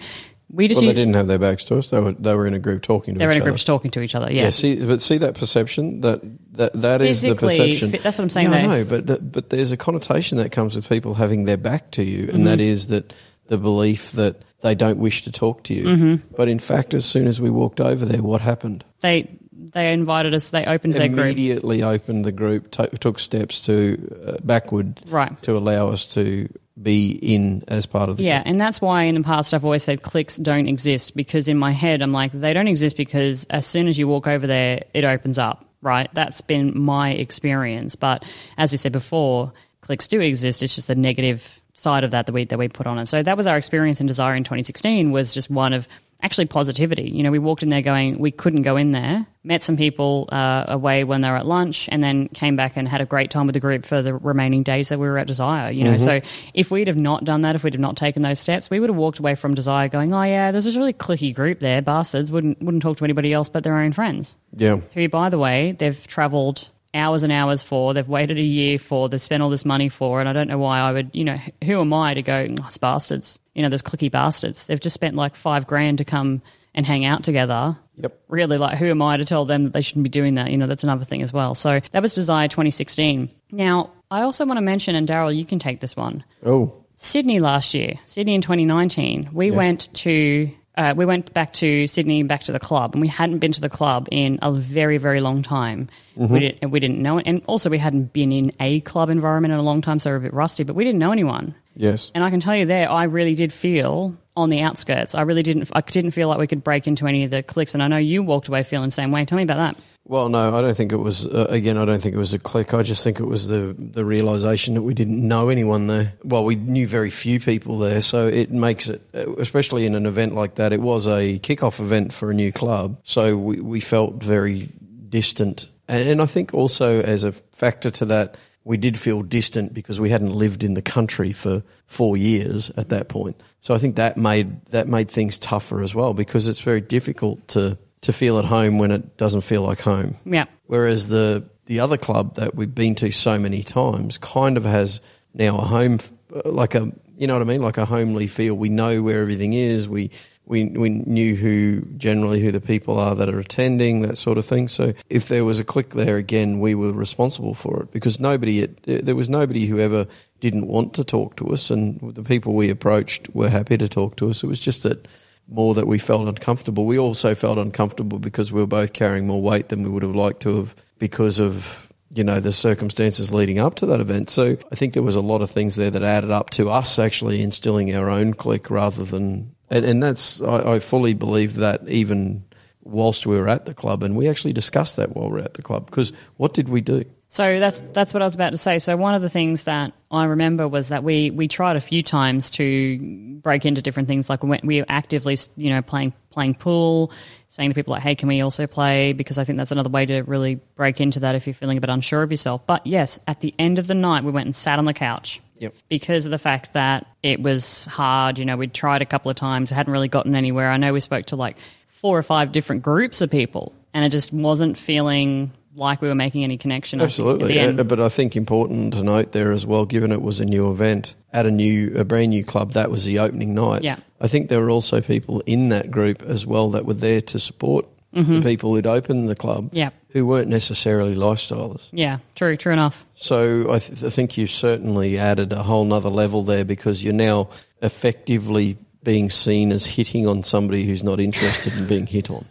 we just... Well, used, they didn't have their backs to us. They were they were in a group talking to each other. They were in a group talking to each other, yeah. yeah see, but see that perception? That that, that is the perception. That's what I'm saying. Yeah, I know, but, that, but there's a connotation that comes with people having their back to you, and mm-hmm. that is that the belief that they don't wish to talk to you. Mm-hmm. But in fact, as soon as we walked over there, what happened? They... They invited us, they opened their group. Immediately opened the group, t- took steps to uh, backward right. to allow us to be in as part of the yeah, group. Yeah, and that's why in the past I've always said clicks don't exist, because in my head I'm like, they don't exist because as soon as you walk over there, it opens up, right? That's been my experience. But as you said before, clicks do exist, it's just the negative side of that that we, that we put on it. So that was our experience in Desire in twenty sixteen, was just one of... Actually, positivity. You know, we walked in there going, we couldn't go in there, met some people uh, away when they were at lunch, and then came back and had a great time with the group for the remaining days that we were at Desire, you know. Mm-hmm. So if we'd have not done that, if we'd have not taken those steps, we would have walked away from Desire going, oh, yeah, there's this really cliquey group there, bastards, wouldn't wouldn't talk to anybody else but their own friends. Yeah. Who, by the way, they've travelled hours and hours for, they've waited a year for, they've spent all this money for, and I don't know why I would, you know, who am I to go, oh, it's bastards. You know, those clicky bastards. They've just spent like five grand to come and hang out together. Yep. Really, like, who am I to tell them that they shouldn't be doing that? You know, that's another thing as well. So that was Desire twenty sixteen. Now, I also want to mention, and Daryl, you can take this one. Oh. Sydney last year, Sydney in twenty nineteen. We yes. went to, uh, we went back to Sydney, back to the club, and we hadn't been to the club in a very, very long time. Mm-hmm. We didn't, we didn't know it. And also we hadn't been in a club environment in a long time, so we were a bit rusty, but we didn't know anyone. Yes. And I can tell you there, I really did feel on the outskirts. I really didn't I didn't feel like we could break into any of the cliques, and I know you walked away feeling the same way. Tell me about that. Well, no, I don't think it was uh, – again, I don't think it was a clique. I just think it was the, the realisation that we didn't know anyone there. Well, we knew very few people there, so it makes it – especially in an event like that, it was a kick-off event for a new club, so we, we felt very distant. And, and I think also as a factor to that, we did feel distant because we hadn't lived in the country for four years at that point. So I think that made that made things tougher as well, because it's very difficult to – to feel at home when it doesn't feel like home. Yeah. Whereas the the other club that we've been to so many times kind of has now a home, like a, you know what I mean, like a homely feel. We know where everything is. We we we knew who generally who the people are that are attending, that sort of thing. So if there was a clique there, again, we were responsible for it, because nobody there was nobody who ever didn't want to talk to us, and the people we approached were happy to talk to us. It was just that. More that we felt uncomfortable. We also felt uncomfortable because we were both carrying more weight than we would have liked to have, because of, you know, the circumstances leading up to that event. So I think there was a lot of things there that added up to us actually instilling our own clique rather than – and that's – I fully believe that even whilst we were at the club, and we actually discussed that while we were at the club, because what did we do? So that's that's what I was about to say. So one of the things that I remember was that we, we tried a few times to break into different things. Like we, went, we were actively, you know, playing playing pool, saying to people like, hey, can we also play? Because I think that's another way to really break into that if you're feeling a bit unsure of yourself. But yes, at the end of the night, we went and sat on the couch. Yep. Because of the fact that it was hard. You know, we'd tried a couple of times, hadn't really gotten anywhere. I know we spoke to like four or five different groups of people, and it just wasn't feeling like we were making any connection. Absolutely. I yeah, but I think important to note there as well, given it was a new event at a new, a brand new club, that was the opening night. Yeah. I think there were also people in that group as well that were there to support mm-hmm. the people who'd opened the club yeah. who weren't necessarily lifestylers. Yeah, true, true enough. So I, th- I think you've certainly added a whole nother level there, because you're now effectively being seen as hitting on somebody who's not interested in being hit on.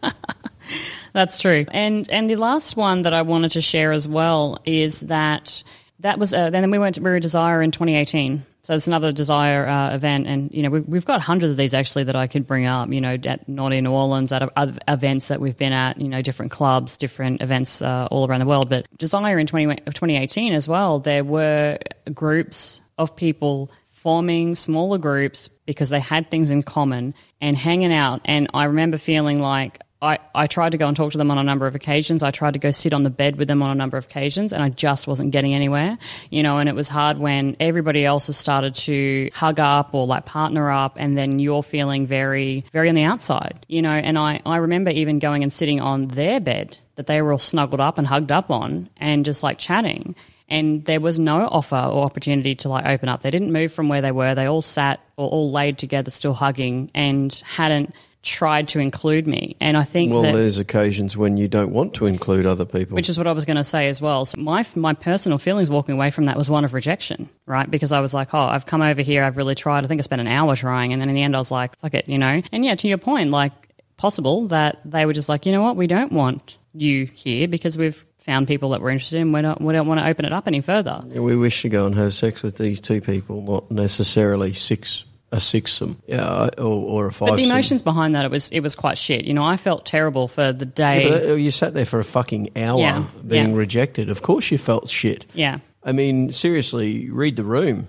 That's true. And and the last one that I wanted to share as well is that that was uh, – then we went to, we were Desire in twenty eighteen. So it's another Desire uh, event, and, you know, we've, we've got hundreds of these actually that I could bring up, you know, at Naughty New Orleans, at other events that we've been at, you know, different clubs, different events uh, all around the world. But Desire in twenty eighteen as well, there were groups of people forming smaller groups because they had things in common and hanging out. And I remember feeling like – I, I tried to go and talk to them on a number of occasions. I tried to go sit on the bed with them on a number of occasions, and I just wasn't getting anywhere, you know, and it was hard when everybody else has started to hug up or like partner up, and then you're feeling very, very on the outside, you know, and I, I remember even going and sitting on their bed that they were all snuggled up and hugged up on and just like chatting. And there was no offer or opportunity to like open up. They didn't move from where they were. They all sat or all laid together still hugging and hadn't tried to include me. And I think well that, there's occasions when you don't want to include other people, which is what I was going to say as well. So my my personal feelings walking away from that was one of rejection, right? Because I was like, oh, I've come over here, I've really tried, I think I spent an hour trying, and then in the end I was like, fuck it, you know. And yeah, to your point, like possible that they were just like, you know what, we don't want you here because we've found people that we're interested in. We don't, we don't want to open it up any further. Yeah, we wish to go and have sex with these two people, not necessarily six A sixsome, yeah, or, or a five. But the emotions behind that, it was it was quite shit. You know, I felt terrible for the day. Yeah, but you sat there for a fucking hour yeah, being yeah. rejected. Of course you felt shit. Yeah. I mean, seriously, read the room.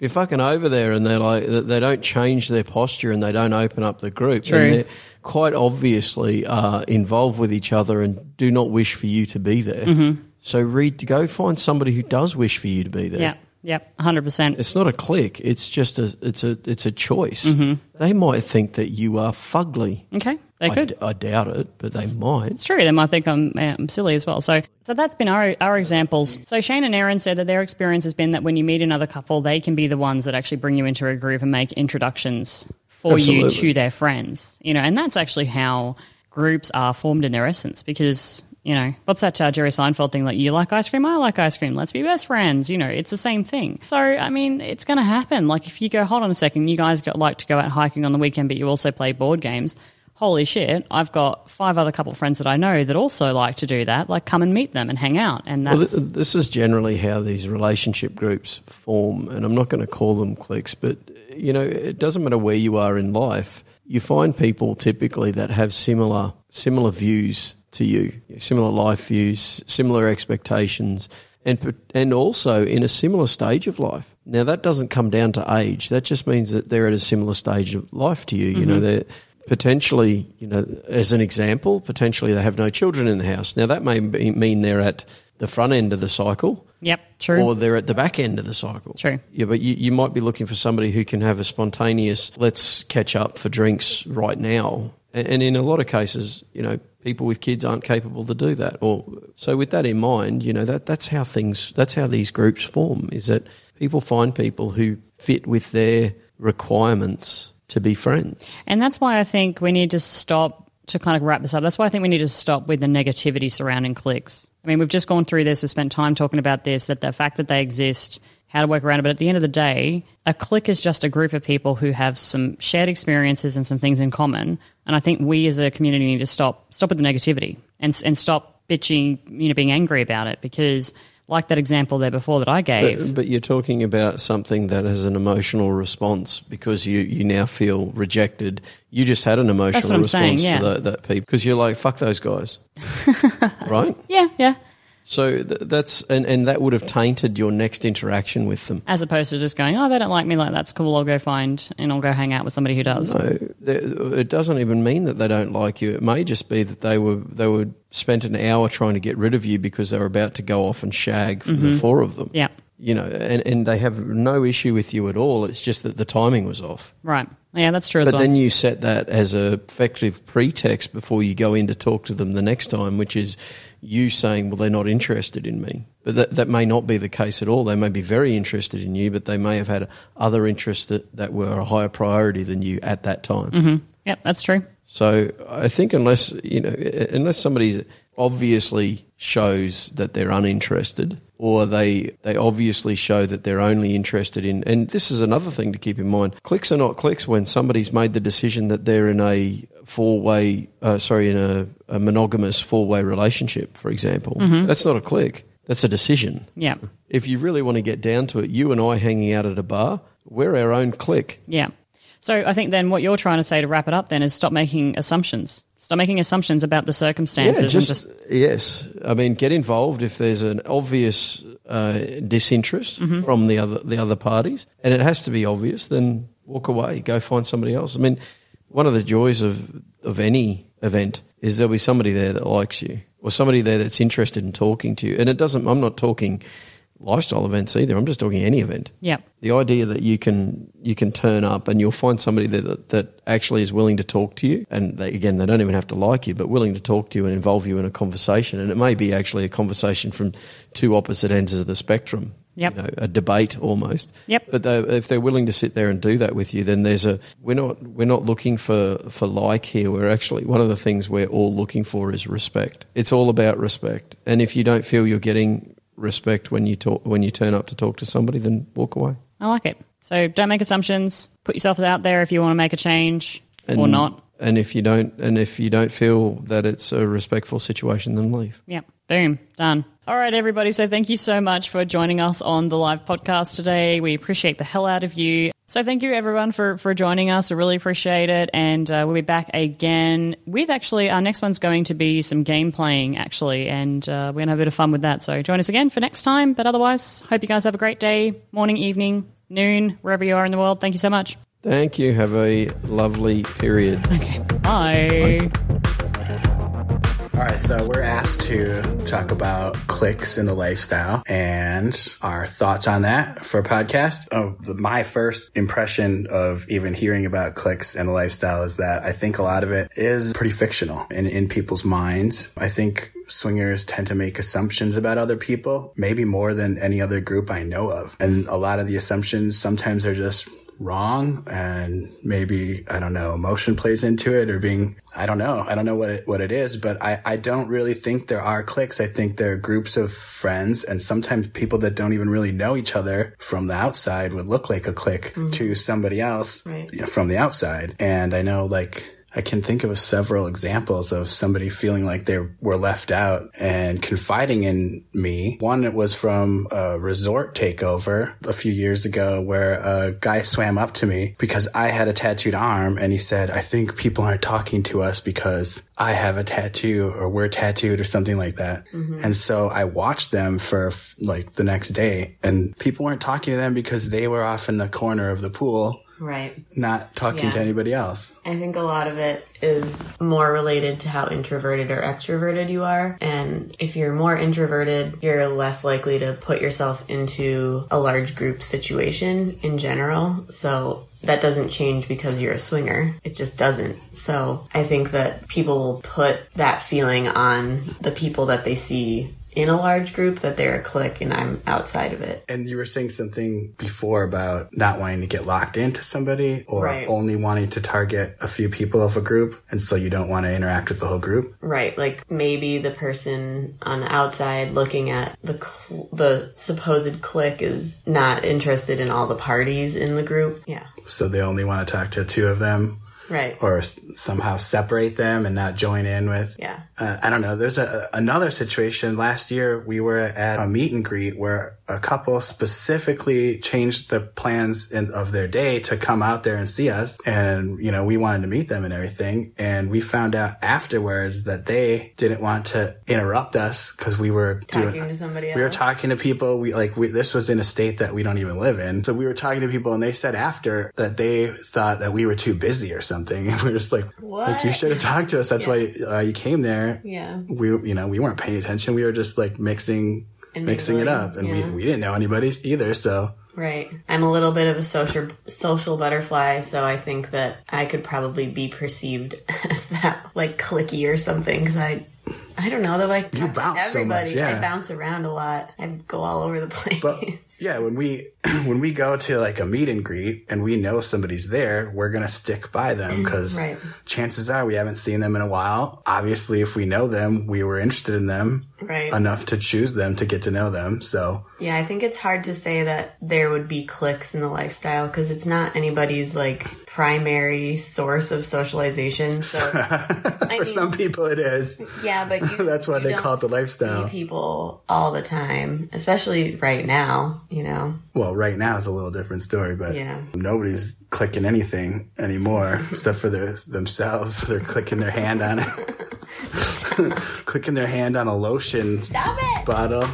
You're fucking over there, and they're like, they don't change their posture and they don't open up the group. True. And they're quite obviously uh, involved with each other and do not wish for you to be there. Mm-hmm. So read, go find somebody who does wish for you to be there. Yeah. Yep, one hundred percent. It's not a clique. It's just a it's a it's a choice. Mm-hmm. They might think that you are fugly. Okay, they I, could. I doubt it, but they it's, might. It's true. They might think I'm, I'm silly as well. So, so that's been our our examples. So Shane and Aaron said that their experience has been that when you meet another couple, they can be the ones that actually bring you into a group and make introductions for Absolutely. you to their friends. You know, and that's actually how groups are formed in their essence, because. You know, what's that uh, Jerry Seinfeld thing? Like, you like ice cream, I like ice cream. Let's be best friends. You know, it's the same thing. So, I mean, it's going to happen. Like, if you go, hold on a second, you guys got, like to go out hiking on the weekend, but you also play board games. holy shit, I've got five other couple friends that I know that also like to do that, like come and meet them and hang out. And that's... Well, th- this is generally how these relationship groups form, and I'm not going to call them cliques, but, you know, it doesn't matter where you are in life. You find people typically that have similar similar views to you, similar life views, similar expectations, and and also in a similar stage of life. Now, that doesn't come down to age. That just means that they're at a similar stage of life to you. Mm-hmm. You know, they're potentially, you know, as an example, potentially they have no children in the house. Now, that may be, mean they're at the front end of the cycle. Yep, true. Or they're at the back end of the cycle. True. Yeah, but you, you might be looking for somebody who can have a spontaneous, let's catch up for drinks right now. And, and in a lot of cases, you know, people with kids aren't capable to do that. Or so with that in mind, you know, that that's how things, that's how these groups form, is that people find people who fit with their requirements to be friends. And that's why I think we need to stop, to kind of wrap this up, that's why I think we need to stop with the negativity surrounding cliques. I mean, we've just gone through this, we've spent time talking about this, that the fact that they exist, how to work around it. But at the end of the day, a clique is just a group of people who have some shared experiences and some things in common. And I think we as a community need to stop stop with the negativity and and stop bitching, you know, being angry about it, because like that example there before that I gave. But, but you're talking about something that has an emotional response because you, you now feel rejected. You just had an emotional response saying, yeah. to that, that people, because you're like, fuck those guys, right? Yeah, yeah. So th- that's and, and that would have tainted your next interaction with them. As opposed to just going, oh, they don't like me, like that's cool, I'll go find and I'll go hang out with somebody who does. No, it doesn't even mean that they don't like you. It may just be that they were they were spent an hour trying to get rid of you because they were about to go off and shag for mm-hmm. the four of them. Yeah. You know, and, and they have no issue with you at all. It's just that the timing was off. Right. Yeah, that's true as but well. But then you set that as an effective pretext before you go in to talk to them the next time, which is you saying, well, they're not interested in me. But that, that may not be the case at all. They may be very interested in you, but they may have had other interests that, that were a higher priority than you at that time. Mm-hmm. Yep, that's true. So I think unless, you know, unless somebody's obviously shows that they're uninterested, or they they obviously show that they're only interested in, and this is another thing to keep in mind, cliques are not cliques when somebody's made the decision that they're in a four-way, uh, sorry, in a, a monogamous four-way relationship, for example. Mm-hmm. That's not a clique. That's a decision. Yeah. If you really want to get down to it, you and I hanging out at a bar, we're our own clique. Yeah. So I think then what you're trying to say to wrap it up then is stop making assumptions. Stop making assumptions about the circumstances. Yeah, just, and just yes. I mean, get involved if there's an obvious uh, disinterest mm-hmm. from the other the other parties, and it has to be obvious. Then walk away, go find somebody else. I mean, one of the joys of of any event is there'll be somebody there that likes you, or somebody there that's interested in talking to you. And it doesn't. I'm not talking lifestyle events either. I'm just talking any event. Yeah. The idea that you can you can turn up and you'll find somebody that that actually is willing to talk to you, and they, again, they don't even have to like you, but willing to talk to you and involve you in a conversation, and it may be actually a conversation from two opposite ends of the spectrum. Yep. You know, a debate almost. Yep. But they, if they're willing to sit there and do that with you, then there's a we're not we're not looking for, for like here. We're actually one of the things we're all looking for is respect. It's all about respect, and if you don't feel you're getting respect when you talk when you turn up to talk to somebody, then walk away. I like it. So don't make assumptions. Put yourself out there if you want to make a change, and, or not. And if you don't, and if you don't feel that it's a respectful situation, then leave. Yep. Boom. Done. All right, everybody. So thank you so much for joining us on the live podcast today. We appreciate the hell out of you. So thank you, everyone, for, for joining us. I really appreciate it. And uh, we'll be back again with actually our next one's going to be some game playing, actually. And uh, we're going to have a bit of fun with that. So join us again for next time. But otherwise, hope you guys have a great day, morning, evening, noon, wherever you are in the world. Thank you so much. Thank you. Have a lovely period. Okay. Bye. Bye. All right, so we're asked to talk about cliques in the lifestyle and our thoughts on that for a podcast. Oh, the, my first impression of even hearing about cliques in the lifestyle is that I think a lot of it is pretty fictional and in people's minds. I think swingers tend to make assumptions about other people, maybe more than any other group I know of. And a lot of the assumptions sometimes are just wrong, and maybe, I don't know, emotion plays into it, or being, I don't know. I don't know what it, what it is, but I, I don't really think there are cliques. I think there are groups of friends, and sometimes people that don't even really know each other from the outside would look like a clique mm. to somebody else right. you know, from the outside. And I know, like, I can think of several examples of somebody feeling like they were left out and confiding in me. One, it was from a resort takeover a few years ago where a guy swam up to me because I had a tattooed arm, and he said, I think people aren't talking to us because I have a tattoo or we're tattooed or something like that. Mm-hmm. And so I watched them for like the next day, and people weren't talking to them because they were off in the corner of the pool. Right. Not talking yeah. to anybody else. I think a lot of it is more related to how introverted or extroverted you are. And if you're more introverted, you're less likely to put yourself into a large group situation in general. So that doesn't change because you're a swinger. It just doesn't. So I think that people will put that feeling on the people that they see in a large group, that they're a clique and I'm outside of it. And you were saying something before about not wanting to get locked into somebody or right. only wanting to target a few people of a group, and so you don't want to interact with the whole group. Right, like maybe the person on the outside looking at the cl- the supposed clique is not interested in all the parties in the group. Yeah. So they only want to talk to two of them. Right. Or somehow separate them and not join in with. Yeah. Uh, I don't know. There's a, another situation. Last year, we were at a meet and greet where a couple specifically changed the plans in, of their day to come out there and see us. And, you know, we wanted to meet them and everything. And we found out afterwards that they didn't want to interrupt us because we were talking doing, to somebody else. We were talking to people. We like, we, this was in a state that we don't even live in. So we were talking to people, and they said after that they thought that we were too busy or something. Something. And we're just like, what? Like, you should have talked to us. That's yeah. why uh, you came there. Yeah. We, you know, we weren't paying attention. We were just like mixing, and mixing it up. And yeah. we, we didn't know anybody either. So. Right. I'm a little bit of a social, social butterfly. So I think that I could probably be perceived as that, like, cliquey or something. Cause I, I don't know though. I talk to everybody. So much, yeah. I bounce around a lot. I go all over the place. But- Yeah, when we when we go to like a meet and greet and we know somebody's there, we're going to stick by them because right. chances are we haven't seen them in a while. Obviously, if we know them, we were interested in them right. enough to choose them to get to know them. So yeah, I think it's hard to say that there would be cliques in the lifestyle because it's not anybody's like primary source of socialization. So for I mean, some people it is. Yeah, but you, that's why you they don't call it the lifestyle. See people all the time, especially right now. You know, well, right now is a little different story, but yeah. nobody's clicking anything anymore except for their, themselves. They're clicking their hand on it, clicking their hand on a lotion Stop it. Bottle.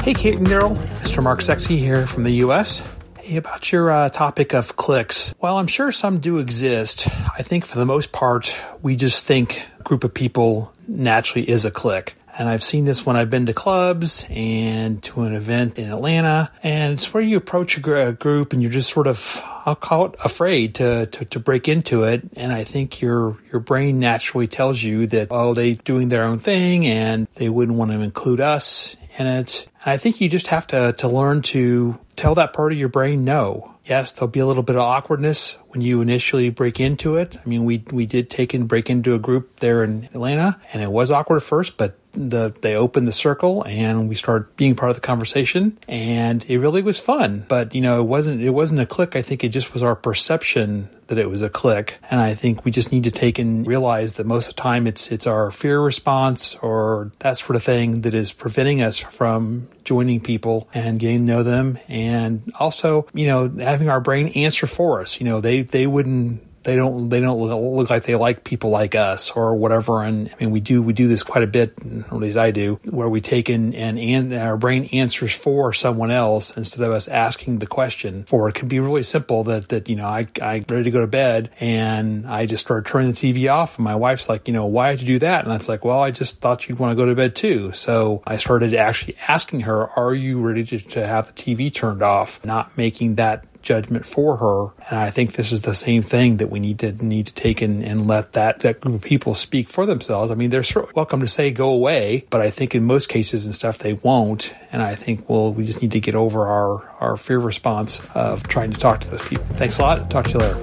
Hey, Kate and Daryl, Mister Mark Sexy here from the U S Hey, about your uh, topic of cliques. While I'm sure some do exist, I think for the most part, we just think a group of people naturally is a clique. And I've seen this when I've been to clubs and to an event in Atlanta. And it's where you approach a, gr- a group and you're just sort of, I'll call it, afraid to, to, to break into it. And I think your your brain naturally tells you that, oh, they're doing their own thing and they wouldn't want to include us in it. And I think you just have to, to learn to tell that part of your brain no. Yes, there'll be a little bit of awkwardness when you initially break into it. I mean, we we did take and break into a group there in Atlanta, and it was awkward at first, but the they opened the circle, and we started being part of the conversation, and it really was fun. But, you know, it wasn't it wasn't a clique. I think it just was our perception that it was a clique, and I think we just need to take and realize that most of the time it's it's our fear response or that sort of thing that is preventing us from joining people and getting to know them, and also, you know, having our brain answer for us. You know, they they wouldn't they don't they don't look like they like people like us or whatever. And I mean, we do we do this quite a bit, or at least I do, where we take in and, and our brain answers for someone else instead of us asking the question. Or it can be really simple that that you know I I ready to go to bed and I just start turning the T V off, and my wife's like, you know, why did you do that? And it's like, well, I just thought you'd want to go to bed too. So I started actually asking her, are you ready to, to have the T V turned off? Not making that judgment for her. And I think this is the same thing that we need to need to take in and let that, that group of people speak for themselves. I mean, they're certainly welcome to say go away, but I think in most cases and stuff, they won't. And I think, well, we just need to get over our, our fear response of trying to talk to those people. Thanks a lot. Talk to you later.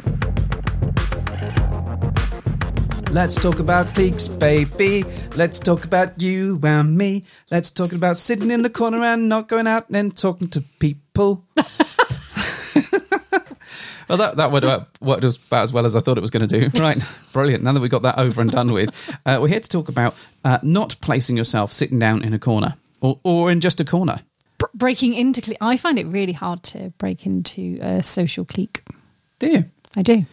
Let's talk about cliques, baby. Let's talk about you and me. Let's talk about sitting in the corner and not going out and talking to people. Well, that, that would uh, worked about as well as I thought it was going to do. Right. Brilliant. Now that we've got that over and done with, uh, we're here to talk about uh, not placing yourself sitting down in a corner or, or in just a corner. Breaking into clique. I find it really hard to break into a social clique. Do you? I do.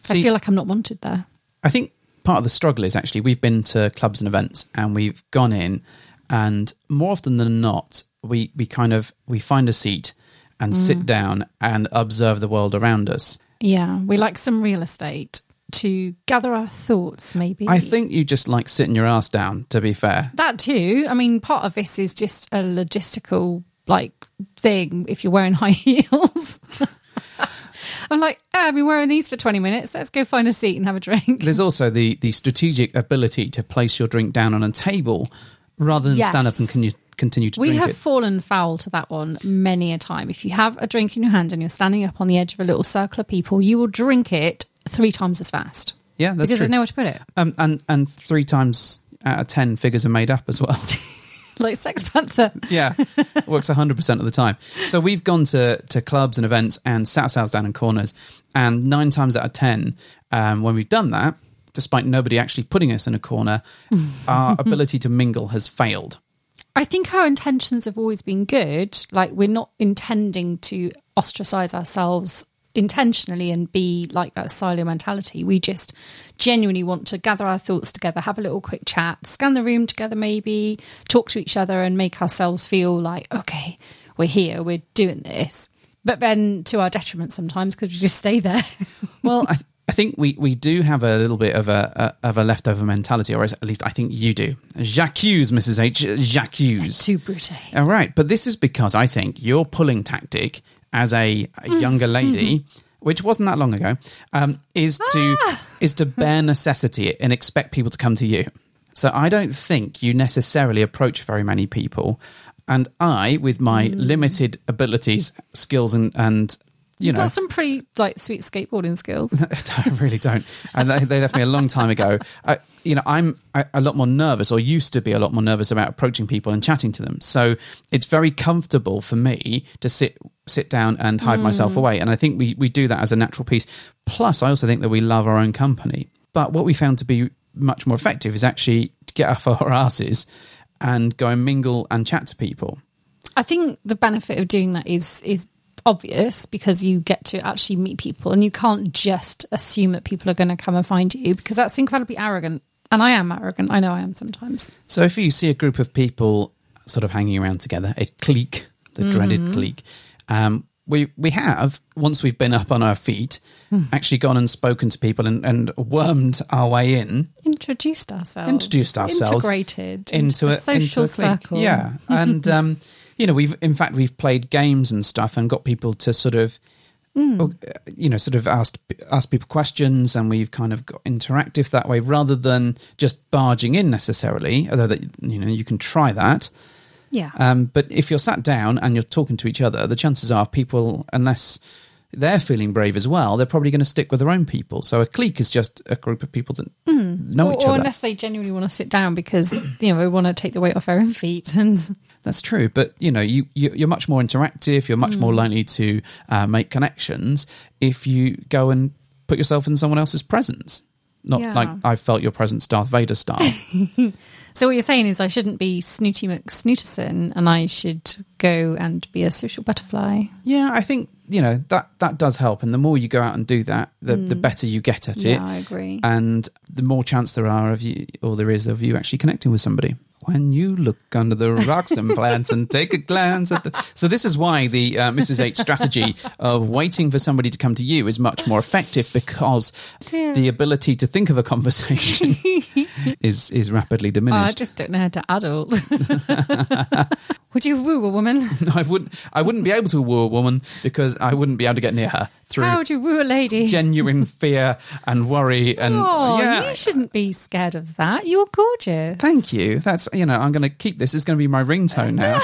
See, I feel like I'm not wanted there. I think part of the struggle is actually we've been to clubs and events and we've gone in, and more often than not, we, we kind of, we find a seat and mm. sit down and observe the world around us. Yeah. We like some real estate to gather our thoughts, maybe. I think you just like sitting your ass down, to be fair. That too. I mean, part of this is just a logistical like thing if you're wearing high heels. I'm like, oh, I've been wearing these for twenty minutes. Let's go find a seat and have a drink. There's also the the strategic ability to place your drink down on a table rather than yes. stand up and con- continue to we drink it. We have fallen foul to that one many a time. If you have a drink in your hand and you're standing up on the edge of a little circle of people, you will drink it three times as fast. Yeah, that's because true. Because there's nowhere to put it. Um, and, and three times out of ten, figures are made up as well. Like Sex Panther. Yeah, works one hundred percent of the time. So we've gone to, to clubs and events and sat ourselves down in corners. And nine times out of ten, um, when we've done that, despite nobody actually putting us in a corner, our ability to mingle has failed. I think our intentions have always been good. Like, we're not intending to ostracize ourselves intentionally and be like that silo mentality. We just genuinely want to gather our thoughts together, have a little quick chat, scan the room together, maybe talk to each other and make ourselves feel like, okay, we're here, we're doing this. But then to our detriment sometimes, because we just stay there. Well, I, th- I think we we do have a little bit of a, a of a leftover mentality, or at least I think you do. J'accuse, Missus H, j'accuse. Too brute. All right, but this is because I think your pulling tactic as a, a younger lady, mm-hmm. which wasn't that long ago, um, is to ah! is to bear necessity and expect people to come to you. So I don't think you necessarily approach very many people. And I, with my mm. limited abilities, skills, and, and you You've know... got some pretty like sweet skateboarding skills. I really don't. And they, they left me a long time ago. I, you know, I'm a, a lot more nervous, or used to be a lot more nervous about approaching people and chatting to them. So it's very comfortable for me to sit... sit down and hide mm. myself away, and I think we we do that as a natural piece. Plus I also think that we love our own company, but what we found to be much more effective is actually to get off our asses and go and mingle and chat to people. I think the benefit of doing that is is obvious, because you get to actually meet people, and you can't just assume that people are going to come and find you, because that's incredibly arrogant. And I am arrogant, I know I am sometimes. So if you see a group of people sort of hanging around together, a clique, the mm. dreaded clique, Um, we we have, once we've been up on our feet, mm. actually gone and spoken to people and, and wormed our way in. Introduced ourselves. Introduced ourselves. Integrated into, into a social into a circle. Yeah. And, um, you know, we've, in fact, we've played games and stuff and got people to sort of, mm. you know, sort of asked, asked people questions, and we've kind of got interactive that way rather than just barging in necessarily, although that, you know, you can try that. Yeah. Um, but if you're sat down and you're talking to each other, the chances are people, unless they're feeling brave as well, they're probably going to stick with their own people. So a clique is just a group of people that mm. know or, each other. Or unless they genuinely want to sit down because, you know, we want to take the weight off our own feet. And that's true. But, you know, you, you, you're much more interactive. You're much mm. more likely to uh, make connections if you go and put yourself in someone else's presence. Not yeah. like I felt your presence Darth Vader style. So what you're saying is I shouldn't be Snooty McSnooterson, and I should go and be a social butterfly. Yeah, I think, you know, that, that does help. And the more you go out and do that, the, mm. the better you get at yeah, it. Yeah, I agree. And the more chance there are of you, or there is of you actually connecting with somebody. When you look under the rocks and plants and take a glance at the... So this is why the uh, Missus H strategy of waiting for somebody to come to you is much more effective, because yeah. the ability to think of a conversation is is rapidly diminished. Oh, I just don't know how to adult. Would you woo a woman? No, I wouldn't. I wouldn't be able to woo a woman because I wouldn't be able to get near her. Through how would you woo a lady? Genuine fear and worry. And oh, yeah. You shouldn't be scared of that. You're gorgeous. Thank you. That's... You know, I'm going to keep this. It's going to be my ringtone now.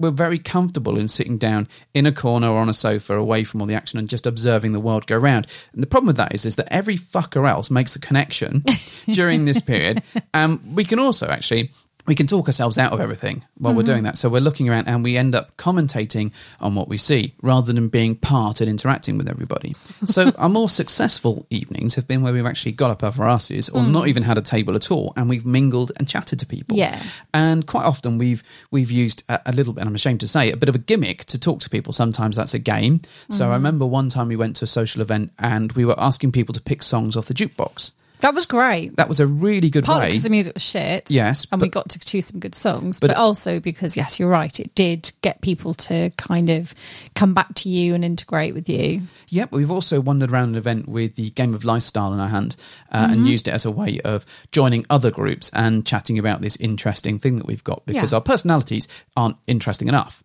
We're very comfortable in sitting down in a corner or on a sofa away from all the action and just observing the world go round. And the problem with that is, is that every fucker else makes a connection during this period. And um, we can also actually we can talk ourselves out of everything while mm-hmm. we're doing that. So we're looking around and we end up commentating on what we see rather than being part and interacting with everybody. So our more successful evenings have been where we've actually got up off our asses or mm. not even had a table at all. And we've mingled and chatted to people. Yeah. And quite often we've we've used a, a little bit, and I'm ashamed to say, a bit of a gimmick to talk to people. Sometimes that's a game. So mm-hmm. I remember one time we went to a social event and we were asking people to pick songs off the jukebox. That was great. That was a really good Partly way. Partly because the music was shit. Yes. And but, we got to choose some good songs. But, but also because, yes, you're right, it did get people to kind of come back to you and integrate with you. Yeah, but we've also wandered around an event with the Game of Lifestyle in our hand uh, mm-hmm. and used it as a way of joining other groups and chatting about this interesting thing that we've got because yeah. our personalities aren't interesting enough.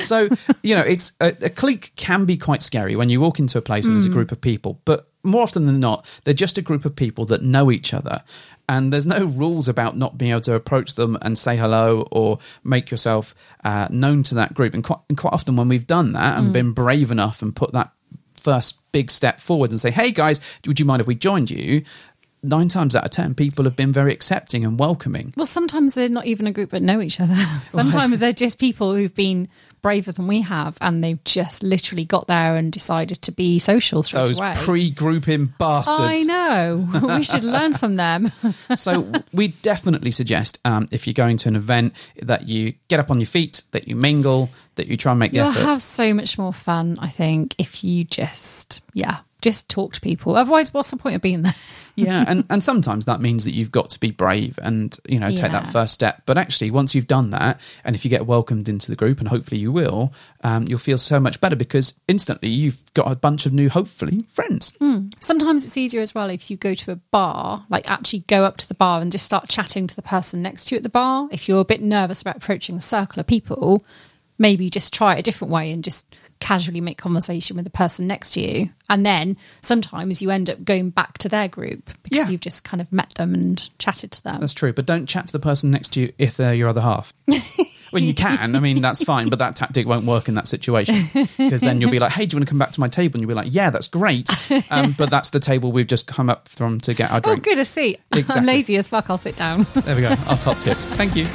So, you know, it's a, a clique can be quite scary when you walk into a place mm. and there's a group of people, but more often than not, they're just a group of people that know each other. And there's no rules about not being able to approach them and say hello or make yourself uh, known to that group. And quite, and quite often when we've done that and mm. been brave enough and put that first big step forward and say, hey, guys, would you mind if we joined you? Nine times out of ten, people have been very accepting and welcoming. Well, sometimes they're not even a group that know each other. Sometimes they're just people who've been braver than we have and they've just literally got there and decided to be social straight Those away. Those pre-grouping bastards. I know. We should learn from them. So we definitely suggest um, if you're going to an event that you get up on your feet, that you mingle, that you try and make the You'll effort. You'll have so much more fun, I think, if you just, yeah. Just talk to people. Otherwise, what's the point of being there? yeah, and, and sometimes that means that you've got to be brave and, you know, take yeah. that first step. But actually, once you've done that, and if you get welcomed into the group, and hopefully you will, um, you'll feel so much better because instantly you've got a bunch of new, hopefully, friends. Mm. Sometimes it's easier as well if you go to a bar, like actually go up to the bar and just start chatting to the person next to you at the bar. If you're a bit nervous about approaching a circle of people, maybe just try it a different way and just casually make conversation with the person next to you, and then sometimes you end up going back to their group because yeah. you've just kind of met them and chatted to them. That's true, but don't chat to the person next to you if they're your other half. Well, you can, I mean, that's fine, but that tactic won't work in that situation because then you'll be like, hey, do you want to come back to my table? And you'll be like, yeah, that's great, um, but that's the table we've just come up from to get our drink. Oh, good, a seat. Exactly. I'm lazy as fuck, I'll sit down. There we go, our top tips. Thank you.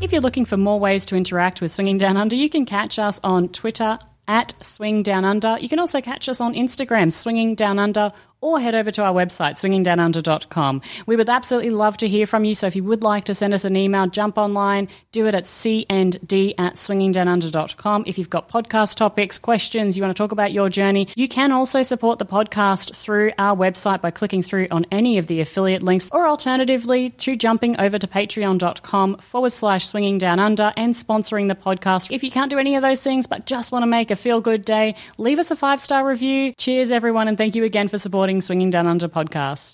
If you're looking for more ways to interact with Swinging Down Under, you can catch us on Twitter at Swing Down Under. You can also catch us on Instagram, Swinging Down Under, or head over to our website, swinging down under dot com. We would absolutely love to hear from you, so if you would like to send us an email, jump online, do it at c and d at swinging down under dot com. If you've got podcast topics, questions, you want to talk about your journey, you can also support the podcast through our website by clicking through on any of the affiliate links, or alternatively to jumping over to patreon.com forward slash swinging down under and sponsoring the podcast. If you can't do any of those things but just want to make a feel-good day, leave us a five-star review. Cheers, everyone, and thank you again for supporting Swinging Down Under podcast.